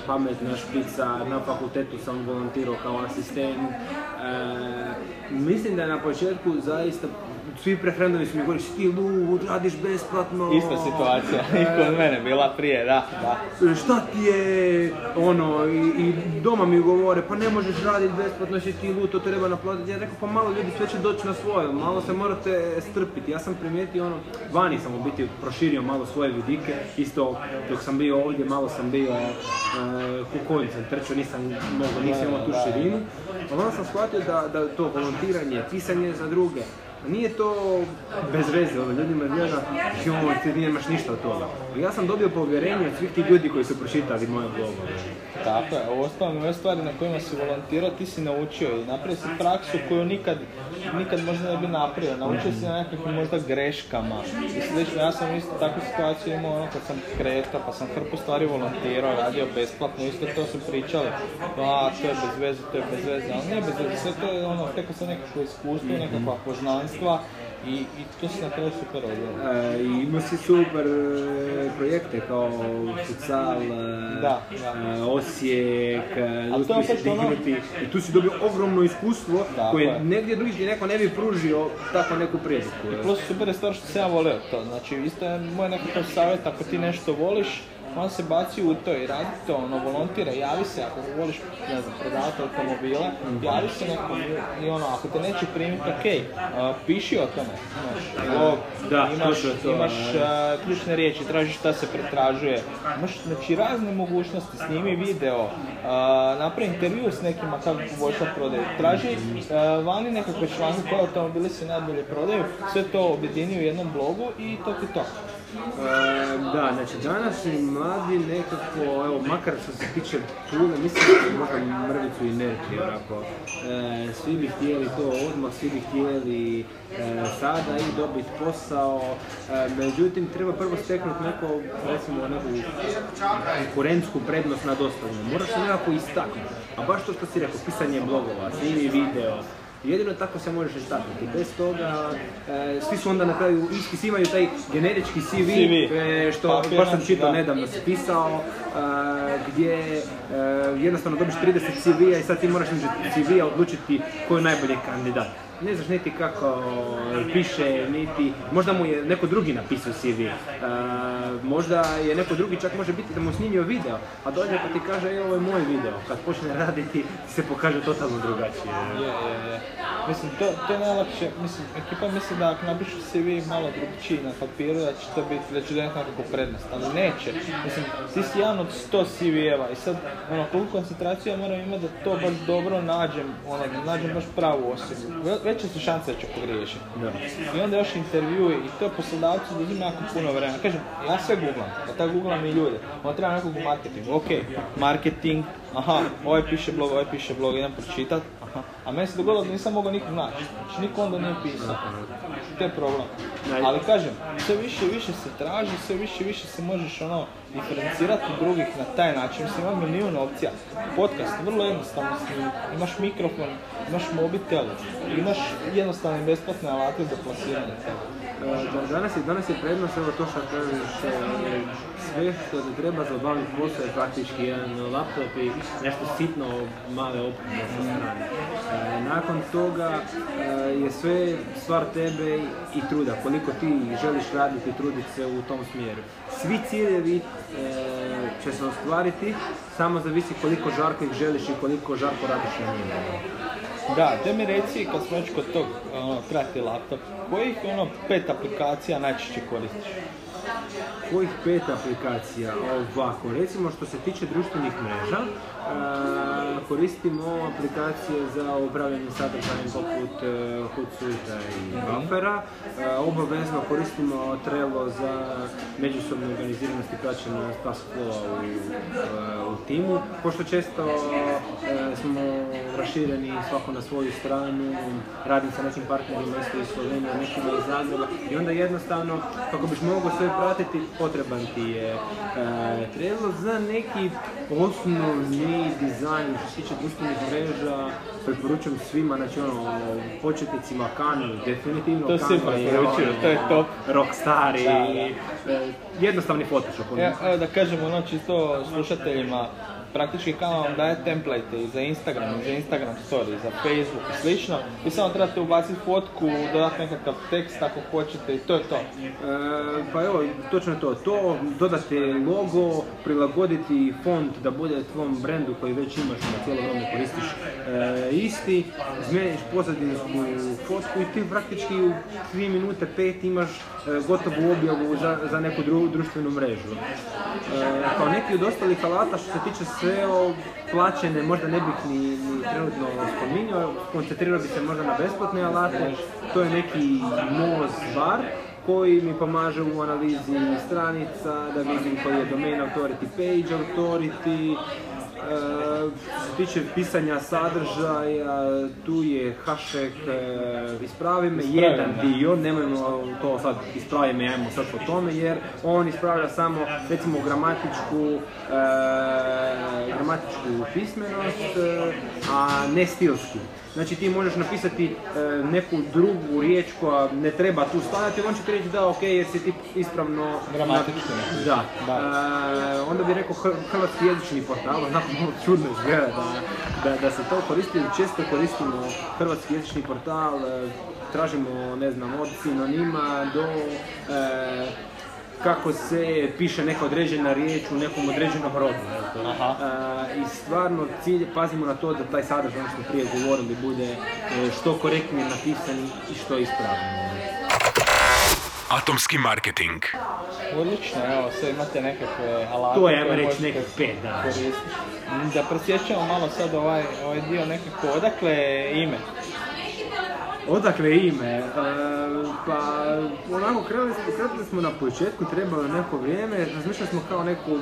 Pametna špica, na fakultetu sam volontirao kao asistent. E, mislim da je na početku zaista svi prehranili su mi govoriš ti lud, radiš besplatno. Ista situacija, i kod mene bila prije, da, da. Šta ti je, ono, i, i doma mi govore, pa ne možeš raditi besplatno, si ti lud, to treba naplatiti. Ja rekao, pa malo ljudi sve će doći na svoje, malo se morate strpiti. Ja sam primijetio, ono, vani sam u biti proširio malo svoje vidike, isto dok sam bio ovdje, malo sam bio e, kukovic, sam trčao, nisam mogao, nisam imao tu širinu. Onda sam shvatio da, da to volontiranje, pisanje za druge, nije to bez veze, ono, ljudima je vjera, ti nemaš ništa od toga. Ja sam dobio povjerenje od svih tih ljudi koji su pročitali moje blogove. Tako je, u osnovnom ove stvari na kojima si volontirao, ti si naučio i napravio si praksu koju nikad, nikad možda ne bi napravio. Naučio si na nekakvim možda greškama. I slično, ja sam isto takvu situaciju imao ono kad sam kretao, pa sam hrpu stvari volontirao, radio besplatno, isto to su pričali. A, to je bez veze, to je bez veze, ali nije bez veze, sve to je ono, teko sam nekakvo iskustvo, nekakva poznanja. I, i to se na kraju super odjelo. E, ima si super e, projekte kao Futsal, da, da. E, Osijek, uspješ dignuti ono... i tu si dobio ogromno iskustvo da, koje je. Negdje drugi neko ne bi pružio tako neku priliku. I plus super je stvar što sam ja volio to, znači isto je moj nekakav savjet ako ti nešto voliš, on se baci u to i radi to, ono, volontira, javi se ako voliš, ne znam, prodavati automobile, mm-hmm. javi se nekom i ono, ako te neće primiti, okej, okay, uh, piši o tome, znaš, o, da, imaš, to, imaš uh, ključne riječi, tražiš šta se pretražuje, imaš, znači, razne mogućnosti, snimi video, uh, napravi intervju s nekima kako poboljšati prodaju, traži uh, vani nekakve članke koje automobili se najbolje prodaju, sve to objedini u jednom blogu i to ti to. E, da, znači danas i mladi nekako, evo, makar što se tiče Pule, mislim da je možda mrvicu inertije, onako, e, svi bi htjeli to odmah, svi bi htjeli e, sada i dobiti posao, e, međutim treba prvo steknuti neko, recimo, neku konkurentsku prednost nad ostalima, moraš se nekako istaknuti, a baš to što si rekao, pisanje blogova, snimi video, Jedino tako se možeš istaknuti. Bez toga, e, svi su onda na kraju, isti svi imaju taj generički C V, e, što Papira, baš sam čitao nedavno si pisao, e, gdje e, jednostavno dobiš trideset C V-a i sad ti moraš C V-a odlučiti ko je najbolji kandidat. Ne znaš niti kako piše, niti, možda mu je neko drugi napisao C V, e, možda je neko drugi, čak može biti da mu snimio video, a dođe pa ti kaže e, ovo je moj video, kad počne raditi se pokaže totalno drugačije. Je, je, je. Mislim, to, to je najlakše, mislim, ekipa misli da ako napišu C V malo drugčiji na papiru da će to biti, da će da nekako prednost, ali neće. Mislim, ti si jedan od sto C V-eva i sad, ono, koliko koncentraciju ja moram imati da to baš dobro nađem, ono, da nađem baš pravu osobu. Veće su šanse da ću pogriješiti. I onda još intervjuje i to poslodavcu da uzima jako puno vremena. Kažem, ja sve googlam, ja tako googlam i ljude. Ono treba nekog u marketingu, ok, marketing, aha, ovaj piše blog, ovaj piše blog, idem pročitat, aha. A meni se dogodilo da nisam mogao nikog naći, znači niko onda nije pisao. To je problem. Ali kažem, sve više i više se traži, sve više i više se možeš ono diferencirati drugih na taj način. Mislim, imam milijun opcija. Podcast, vrlo jednostavno snimiti. Imaš mikrofon, imaš mobitel, imaš jednostavne besplatne alate za plasiranje toga. Danas je, danas je prednost, evo to što kažeš, sve što ti treba za obavljati posao je praktički jedan laptop i nešto sitno male opreme sa strane. Nakon toga je sve stvar tebe i truda, koliko ti želiš raditi i truditi se u tom smjeru. Svi ciljevi će se ostvariti, samo zavisi koliko žarko ih želiš i koliko žarko radiš na njima. Da, da mi reci, kad smo već kod tog ono, krati laptop, kojih ono pet aplikacija najčešće koristiš? Kojih pet aplikacija? Ovako, recimo što se tiče društvenih mreža, a, koristimo aplikacije za upravljanje sadržajem poput e, Hoosuite i Bumpera. Obavezno koristimo Trello za međusobnu organiziranost i praćenje task flow u, u timu. Pošto često e, smo rašireni svako na svoju stranu, radim sa nekim partnerima isto iz Slovenije, nekima iz Zagreba i onda jednostavno, kako biš mogao sve pratiti, potreban ti je e, Trello za neki osnovni dizajn što se tiče društvenih mreža. Preporučujem svima, znači ono, početnicima Canvu, definitivno Canvu. To si preporučio, to je top. Rockstars, jednostavni Photoshop. Evo da kažem ono čisto slušateljima, praktički Canva vam daje template i za Instagram, i za Instagram story, za Facebook i slično. Vi samo trebate ubaciti fotku, dodati nekakav tekst ako hoćete i to je to. E, pa evo, točno je to. To, dodati logo, prilagoditi font da bude tvom brandu koji već imaš na cijelo vrijeme koristiš e, isti, izmijeniš pozadinsku fotku i ti praktički u tri minute pet imaš e, gotovu objavu za, za neku dru, društvenu mrežu. E, kao neki od ostalih alata što se tiče sve o plaćene, možda ne bih ni, ni trenutno spominjao, koncentrirao bi se možda na besplatne alate, to je neki Moz Bar koji mi pomaže u analizi stranica, da vidim koji je domain authority, page authority. Uh, što se tiče pisanja sadržaja, tu je Hašek, uh, ispravi me, ispravi jedan me. Dio, nemojmo to sad ispravi me, ajmo sad po tome, jer on ispravlja samo, recimo, gramatičku, uh, gramatičku pismenost, uh, a ne stilsku. Znači ti možeš napisati e, neku drugu riječ koja ne treba tu stajati, on će ti reći da ok, jer si ti ispravno... Gramatično. Da. Da. E, onda bih rekao hr Hrvatski jezični portal, onako malo čudno izgleda da, da, da se to koristi, često koristimo Hrvatski jezični portal, e, tražimo, ne znam, od sinonima do... E, kako se piše neka određena riječ u nekom određenom rodu. E, I stvarno cilj, pazimo na to da taj sadržaj, ono što prije govorili, bude što korektnije napisan i što ispravno. Atomski marketing. Odlično, evo, sve imate nekakve alate. To je, ajmo reći, nekak pet, da. Da prosjećamo malo sad ovaj, ovaj dio nekako, odakle ime? Odakle ime? E, pa onako krenuli smo na početku, trebalo je neko vrijeme, razmišljali smo kao neku,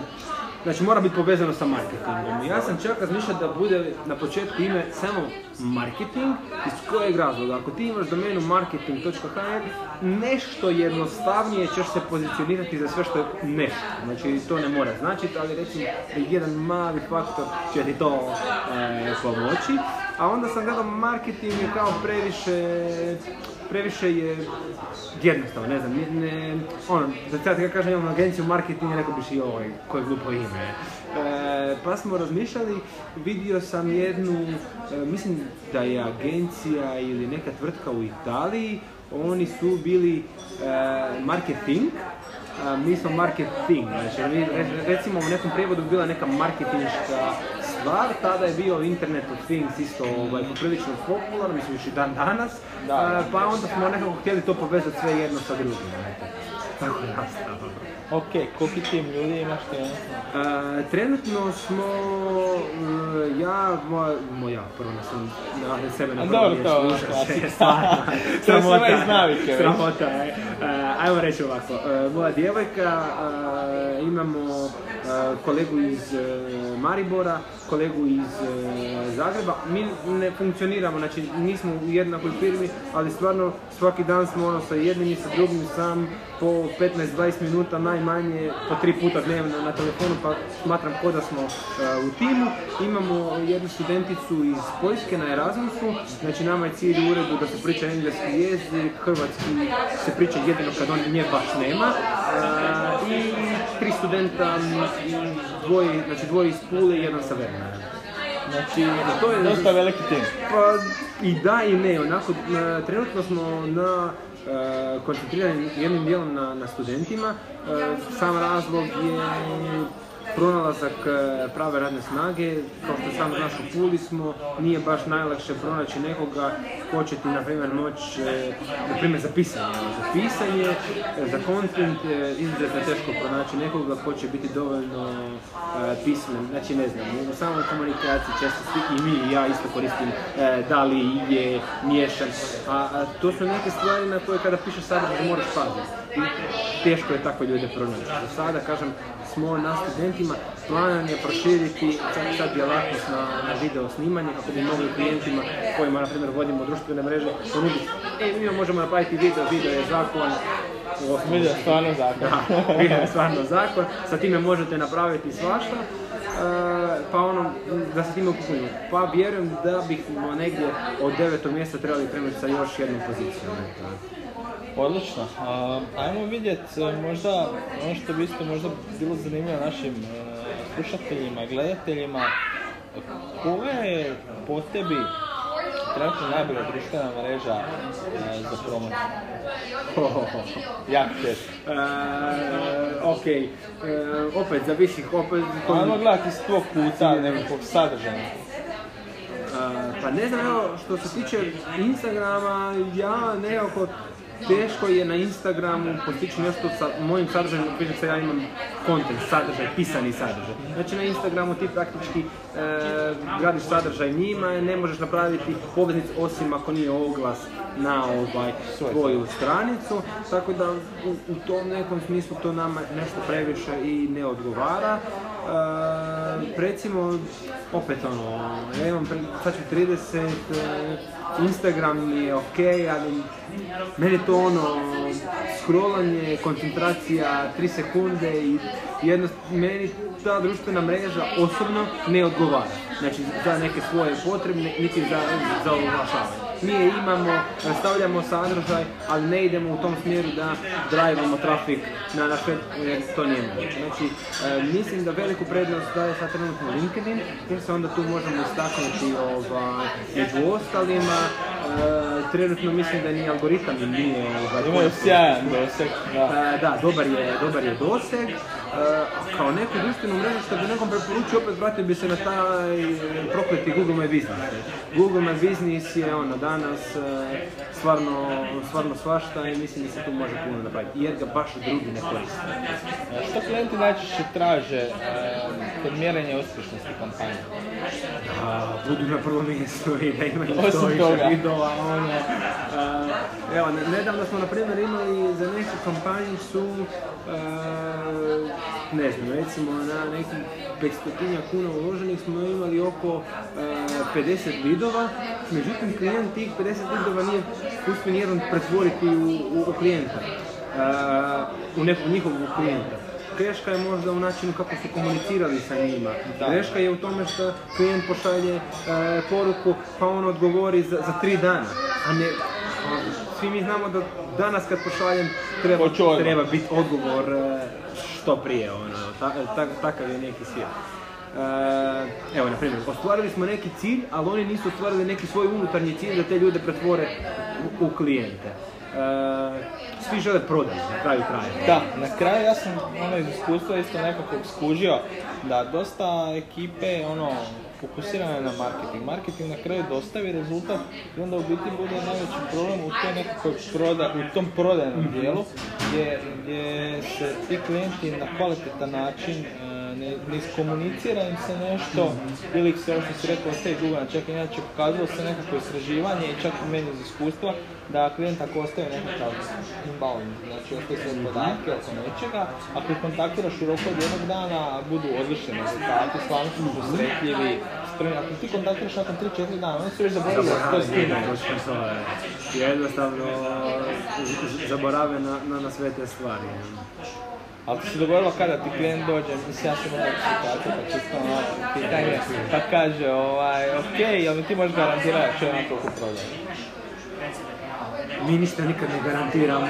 znači mora biti povezano sa marketingom. Ja sam čak razmišljao da bude na početku ime samo marketing, iz kojeg razloga? Ako ti imaš domenu marketing točka hr, nešto jednostavnije ćeš se pozicionirati za sve što je nešto. Znači to ne mora značiti, ali recimo jedan mali faktor će ti to e, pomoći. a onda sam gledao marketing je kao previše, previše je jednostavno, ne znam, ne, ne, ono, da sad kada kažem imam agenciju marketinga, rekao biš i ovoj, koje glupo ime. E, pa smo razmišljali, vidio sam jednu, e, mislim da je agencija ili neka tvrtka u Italiji, oni su bili e, Market King, a, mi smo Market King, znači recimo u nekom prijevodu bila neka marketinška stvar, tada je bio Internet of Things isto ovaj, poprilično popularno, mislim još i dan danas, a, pa onda smo nekako htjeli to povezati sve jedno sa drugim, tako je nastalo. Ok, koliko tim ljudi imaš trenutno? Trenutno smo, uh, ja, moja, moja prvo sam na sebe na prvo riješ, užas je, stvarno, sramota, je, sramota je. Uh, ajmo reći ovako, uh, moja djevojka, uh, imamo uh, kolegu iz uh, Maribora, kolegu iz uh, Zagreba, mi ne funkcioniramo, znači nismo u jednakoj firmi, ali stvarno svaki dan smo ono sa jednim i sa drugim sam po petnaest do dvadeset minuta najmanje, po tri puta dnevno na telefonu, pa smatram ko da smo uh, u timu. Imamo jednu studenticu iz Poljske na Erasmusu, znači nama je cilj u uredu da se priča engleski jezik, hrvatski se priča jedino kad on nje baš nema. Uh, I tri studenta, dvoje, znači dvoje iz Pule i jedan sa Vernara. Znači, to je dosta veliki tim. Pa i da i ne, onako, uh, trenutno smo na... Uh, koncentriran jednim dijelom na, na studentima. Uh, sam razlog je pronalazak uh, prave radne snage. Kao što sam znaš, u Puli smo, nije baš najlakše pronaći nekoga ko će ti, na primjer, moći, na primjer, za pisanje. Za pisanje, za content, izuzetno teško pronaći nekoga ko će biti dovoljno uh, pismen. Znači, ne znam, u samoj komunikaciji često svi i mi i ja isto koristim uh, da li je miješan. A, a to su neke stvari na koje kada pišeš sada moraš paziti. Teško je tako ljude pronaći. Za sada, kažem, smo na studentima, planan je proširiti sad djelatnost na, na video snimanje kako bi mogli klijentima kojima, na primjer, vodimo društvene mreže ponuditi. E, mi možemo napraviti video, video je zakon. Video je stvarno zakon. Da, video je stvarno zakon, sa time možete napraviti svašta, pa ono, da se time ukupimo. Pa vjerujem da bihmo negdje od devetog mjesta trebali krenuti sa još jednom pozicijom. Odlično. Uh, ajmo vidjeti možda ono što bi isto možda bilo zanimljivo našim uh, slušateljima i gledateljima. Koja je po tebi trenutno najbolja društvena mreža uh, za promociju? Oh, oh, oh. Jak teško. Uh, ok, uh, opet za viših, opet... Kom... Ajmo gledati iz tvog kuta nekog sadržaja. Uh, pa ne znam, evo, što se tiče Instagrama, ja nekako... Teško je na Instagramu postići nešto sa mojim sadržajem, prižem se ja imam kontent, sadržaj, pisani sadržaj. Znači na Instagramu ti praktički e, gradiš sadržaj njima, ne možeš napraviti poveznicu osim ako nije oglas na ovaj svoju stranicu. Tako da u, u tom nekom smislu to nama nešto previše i ne odgovara. E, recimo, opet ono, ja imam sad ću trideset, e, Instagram mi je ok, ali meni to ono, scrollanje, koncentracija, tri sekunde i jedno, meni ta društvena mreža osobno ne odgovara. Znači za neke svoje potrebne, niti za, za oglašavanje. Mi je imamo, stavljamo sadržaj, ali ne idemo u tom smjeru da drajvamo trafik na naš web, jer to nije moguće. Znači, mislim da veliku prednost daje sad trenutno LinkedIn, jer se onda tu možemo istaknuti ovaj, među ostalima. Uh, trenutno mislim da ni algoritam nije... Imaju sjajan doseg, da. Da, dobar je, dobar je doseg. Uh, kao neku društvenu mrežu što bi nekom preporučio, opet vratio bi se na taj prokleti Google My Business. Google My Business je ono danas uh, stvarno, stvarno svašta i mislim da se tu može puno napraviti, jer ga baš drugi ne koriste. Uh, što klijenti najčešće traže kod uh, mjerenja uspješnosti kampanje? Uh, budu na prvom mjestu i da imaju što više vidova. One, uh, evo, nedavno smo na primjer imali za neku kampanju su uh, ne znam, recimo na nekih petstotinjak kuna uloženih smo imali oko e, pedeset vidova, međutim klijent tih pedeset vidova nije uspio nijedan pretvoriti u, u, u klijenta, e, u nekog njihovog klijenta. greška je možda u načinu kako su komunicirali sa njima. Greška je u tome što klijent pošalje poruku pa on odgovori za tri dana, a ne... Svi mi znamo da danas kad pošaljem treba, treba biti odgovor što prije, ono, ta, ta, takav je neki svijet. Evo, na primjer, ostvarili smo neki cilj, ali oni nisu ostvarili neki svoj unutarnji cilj da te ljude pretvore u, u klijente. Svi žele prodati na kraju kraja. Da, na kraju ja sam ono, iz iskustva isto nekako skužio da dosta ekipe ono, fokusirane na marketing. Marketing na kraju dostavi rezultat i onda u biti bude najveći problem u, toj nekakoj proda, u tom prodajnom dijelu gdje, gdje se ti klijenti na kvalitetan način ne, ne iskomunicira im se nešto ili se ovo što si rekao ostaje dugana, čak inače pokazalo se nekako istraživanje i čak u meni iz iskustva da klijent ako ostaje nekakav inbound, znači ostaje sve podatke oko nečega, ako ih kontaktiraš u roku od jednog dana budu odlični rezultati, stvarno su sretljivi, spremni, ako ti kontaktiraš nakon tri četiri dana, oni su još zaboravili to s njima. Jednostavno zaborave na, na, na sve te stvari. Ali ti se dogodilo kada ti klijent dođe, mislim ja sam u takvu situaciju, pa čisto ono pitanje, pa kaže ovaj, ok, jel mi ti možeš garantirati što je ono toliko prodaj? Mi ništa nikad ne garantiramo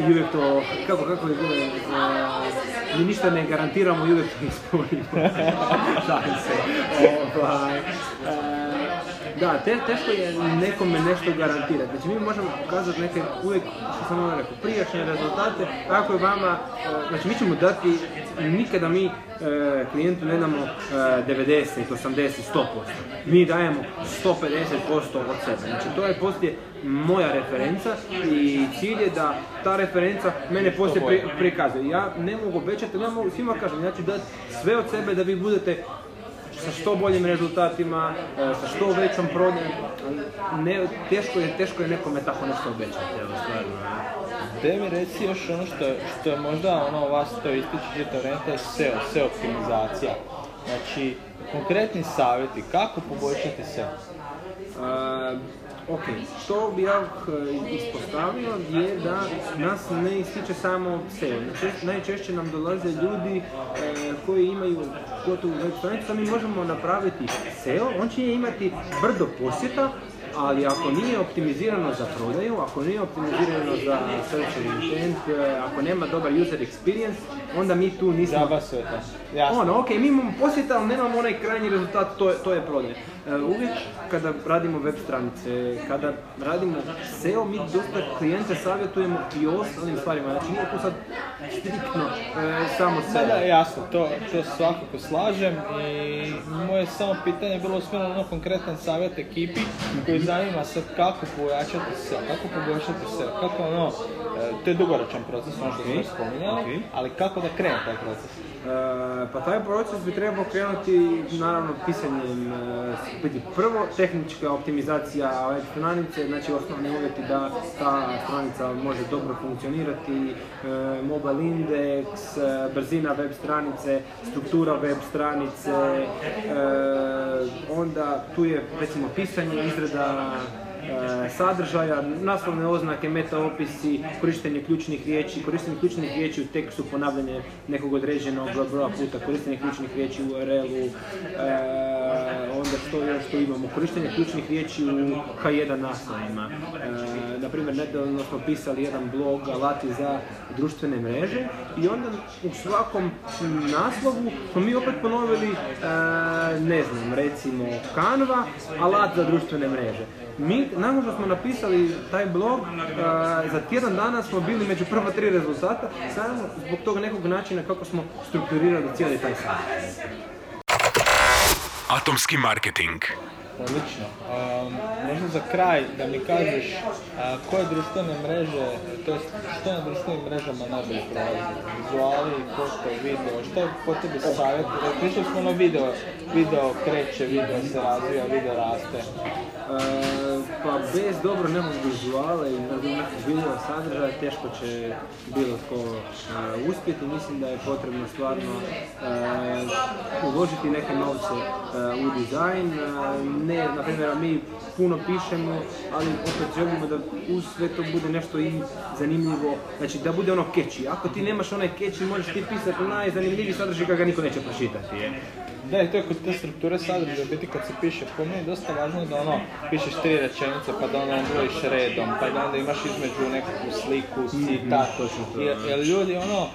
i uvijek to, kako, kako je bilo, mi ništa ne garantiramo i uvijek to ispunimo. Šalim se. Ovaj, da, te, teško je nekome nešto garantirati. Znači mi možemo pokazati neke uvijek, što sam ono rekao, prijašnje rezultate, ako je vama, znači mi ćemo dati, nikada mi klijentu ne damo devedeset, osamdeset, sto posto. Mi dajemo sto pedeset posto od sebe. Znači to je poslije moja referenca i cilj je da ta referenca mene poslije pri, prikazuje. Ja ne mogu obećati, ja mogu svima kažem, ja ću dati sve od sebe da vi budete sa što boljim rezultatima, sa što većom prodajom. Ne, teško je, teško je nekome tako nešto obećati, evo stvarno. Daj mi reci još ono što, što je možda ono vas to ističe čitav vrijeme, to je S E O, S E O optimizacija. Znači, konkretni savjeti, kako poboljšati S E O? Uh, Ok, što bih ja ispostavio je da nas ne ističe samo S E O. Najčešće nam dolaze ljudi e, koji imaju gotovu web stranicu, mi možemo napraviti S E O, on će imati brdo posjeta, ali ako nije optimizirano za prodaju, ako nije optimizirano za search intent, ako nema dobar user experience, onda mi tu nismo... Daba sve to, jasno. Ono, ok, mi imamo posjeta, ali nemamo onaj krajnji rezultat, to je, to je prodaj. Uvijek kada radimo web stranice, kada radimo S E O, mi dosta klijente savjetujemo i ostalim stvarima, znači nije tu sad striktno e, samo S E O. Da, da, jasno, to, to svakako slažem i moje samo pitanje je bilo usmjereno na konkretan savjet ekipi koji zanima sad kako pojačati S E O, kako poboljšati S E O, kako ono, to je dugoročan proces, ono što smo spominjali, okay. Ali kako da krene taj proces? E, pa taj proces bi trebao krenuti naravno pisanjem e, prvo, tehnička optimizacija web stranice, znači osnovni uvjeti da ta stranica može dobro funkcionirati, e, mobile indeks, e, brzina web stranice, struktura web stranice, e, onda tu je recimo pisanje, izrada e, sadržaja, naslovne oznake, metaopisi, korištenje ključnih riječi, korištenje ključnih riječi u tekstu, ponavljanje nekog određenog broja puta, korištenje ključnih riječi u U R L-u, e, onda što još tu imamo, korištenje ključnih riječi u K jedan naslovima. E, naprimjer, nedavno smo pisali jedan blog, alati za društvene mreže i onda u svakom naslovu smo mi opet ponovili, e, ne znam, recimo Canva, alat za društvene mreže. Mi, nakon što smo napisali taj blog, e, za tjedan dana smo bili među prva tri rezultata, samo zbog tog nekog načina kako smo strukturirali cijeli taj sajt. Atomski marketing. Odlično. Um, možda za kraj da mi kažeš uh, koje društvene mreže, to jest što na društvenim mrežama najbolje prolazi? Vizuali, posto, video, što je po tebi savjet? Pričali smo ono video, video kreće, video se razvija, video raste. Uh, pa bez dobro nekog vizuala i video sadržaja teško će bilo tko uh, uspjeti. Mislim da je potrebno stvarno uh, uložiti neke novce uh, u dizajn. Uh, ne, na primjer, mi puno pišemo, ali opet želimo da uz sve to bude nešto i zanimljivo, znači da bude ono catchy. Ako ti nemaš onaj catchy, možeš ti pisati najzanimljiviji sadržaj kako ga niko neće pročitati. Da, i to je kod te strukture sadržaja, u biti kad se piše, po meni je dosta važno da ono, pišeš tri rečenice pa da ono brojiš redom, pa da onda imaš između nekakvu sliku, citat, mm-hmm, jer, jer ljudi ono,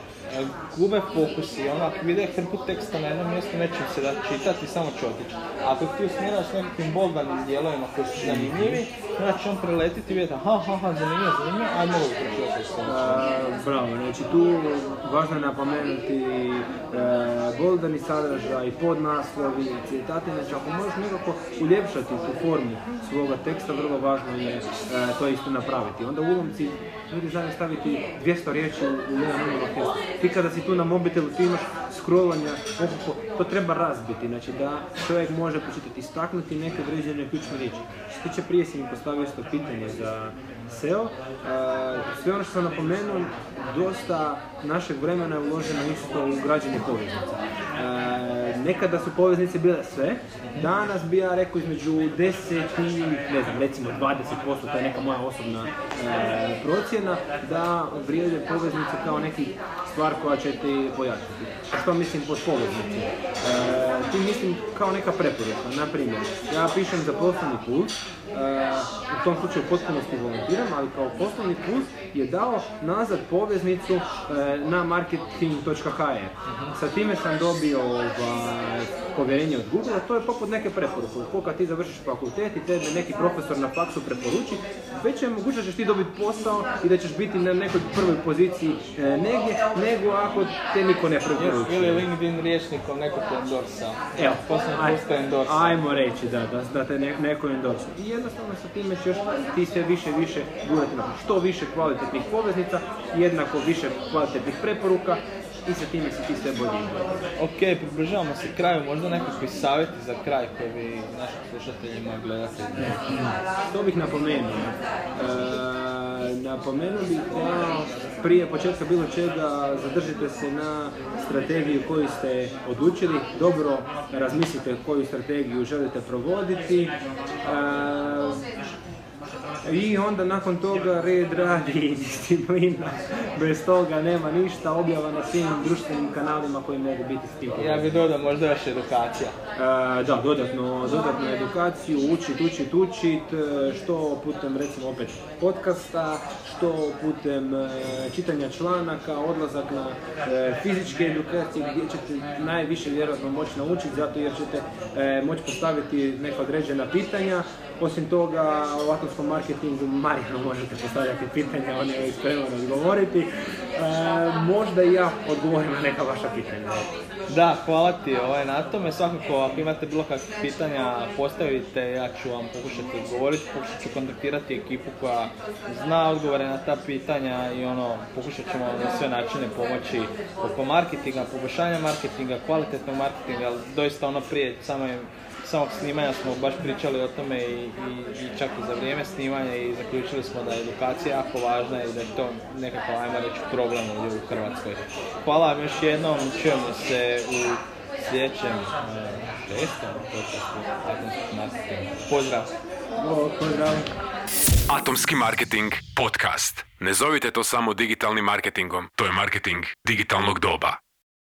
gube fokus i ono, ako vide hrpu teksta na jednom mjestu, neće im se da čitati, samo će otići. Ako ti usmjeraš s nekakvim boganim dijelovima koji su zanimljivi, onda će on preletiti i vidjeti, aha, aha, zanimljivo, zanimljivo, a mogu pročitati se. Bravo, znači tu važno je napomenuti boldani sadržaj, podnaslovi, citati, znači ako možeš nekako uljepšati tu formu svoga teksta, vrlo važno je e, to isto napraviti. Onda u ulomci ljudi znaju staviti dvjesto riječi u jedan ulomog teksta. Ti kada si tu na mobitelu, ti imaš scrollanja, okako, to treba razbiti, znači da čovjek može počitati, istaknuti neke određene ključne riječi. Što tiče prije si mi postavio isto pitanje za S E O, sve ono što sam napomenuo, dosta našeg vremena je uloženo isto u građenje poveznica. Nekada su poveznice bile sve, danas bi ja rekao između deset i, ne znam, recimo dvadeset posto, to je neka moja osobna procjena, da vrijede poveznice kao neki stvar koja će ti pojačati. Što mislim pod poveznici? E, ti mislim kao neka preporuka. Naprimjer, ja pišem za poslovni puls, e, u tom slučaju potpunosti volontiram, ali kao poslovni puls je dao nazad poveznicu e, na marketing točka h r. Sa time sam dobio ovaj, povjerenje od Google, to je poput neke preporuke. Ko kad ti završiš fakultet i tebe neki profesor na faksu preporuči, već je moguće da ćeš ti dobiti posao i da ćeš biti na nekoj prvoj poziciji e, negdje, nego ako te niko ne preporuči. Ili LinkedIn rječnikom neko te endorsa. Evo, aj, ajmo reći da, da, da te ne, neko endorsa. I jednostavno sa time ćeš ti sve više i više gurati na što više kvalitetnih poveznica, jednako više kvalitetnih preporuka i sa time si ti sve bolji. Ok, približavamo se kraju, možda nekakvi savjeti za kraj koji bi našim slušateljima gledati. To bih napomenuo. E, Napomenuo bih da prije početka bilo čega zadržite se na strategiju koju ste odlučili, dobro razmislite koju strategiju želite provoditi. I onda nakon toga red, radi i disciplina, bez toga nema ništa, objava na svim društvenim kanalima koji mogu biti s tim. Ja bih dodao možda još edukacija. E, da, dodatno, dodatno edukaciju, učit, učit, učit, što putem recimo opet podcasta, što putem e, čitanja članaka, odlazak na e, fizičke edukacije gdje ćete najviše vjerojatno moći naučiti, zato jer ćete e, moći postaviti neka određena pitanja. Osim toga, u atomskom marketingu Marijanu možete postavljati pitanja, on je spreman odgovoriti. E, možda i ja odgovorim na neka vaša pitanja. Da, hvala ti ovaj, na tome. Svakako, ako imate bilo kakve pitanja, postavite, ja ću vam pokušati odgovoriti. Pokušat ću kontaktirati ekipu koja zna odgovore na ta pitanja i ono, pokušat ćemo na sve načine pomoći oko marketinga, poboljšanja marketinga, kvalitetnog marketinga, ali doista ono prije samo je samog snimanja smo baš pričali o tome i, i, i čak i za vrijeme snimanja i zaključili smo da je edukacija jako važna i da je to nekako, ajmo reći, problem ovdje u Hrvatskoj. Hvala vam još jednom, čujemo se u sljedećem šestom podcastu Atomskog marketinga. Pozdrav! Pozdrav! Atomski marketing podcast. Ne zovite to samo digitalnim marketingom, to je marketing digitalnog doba.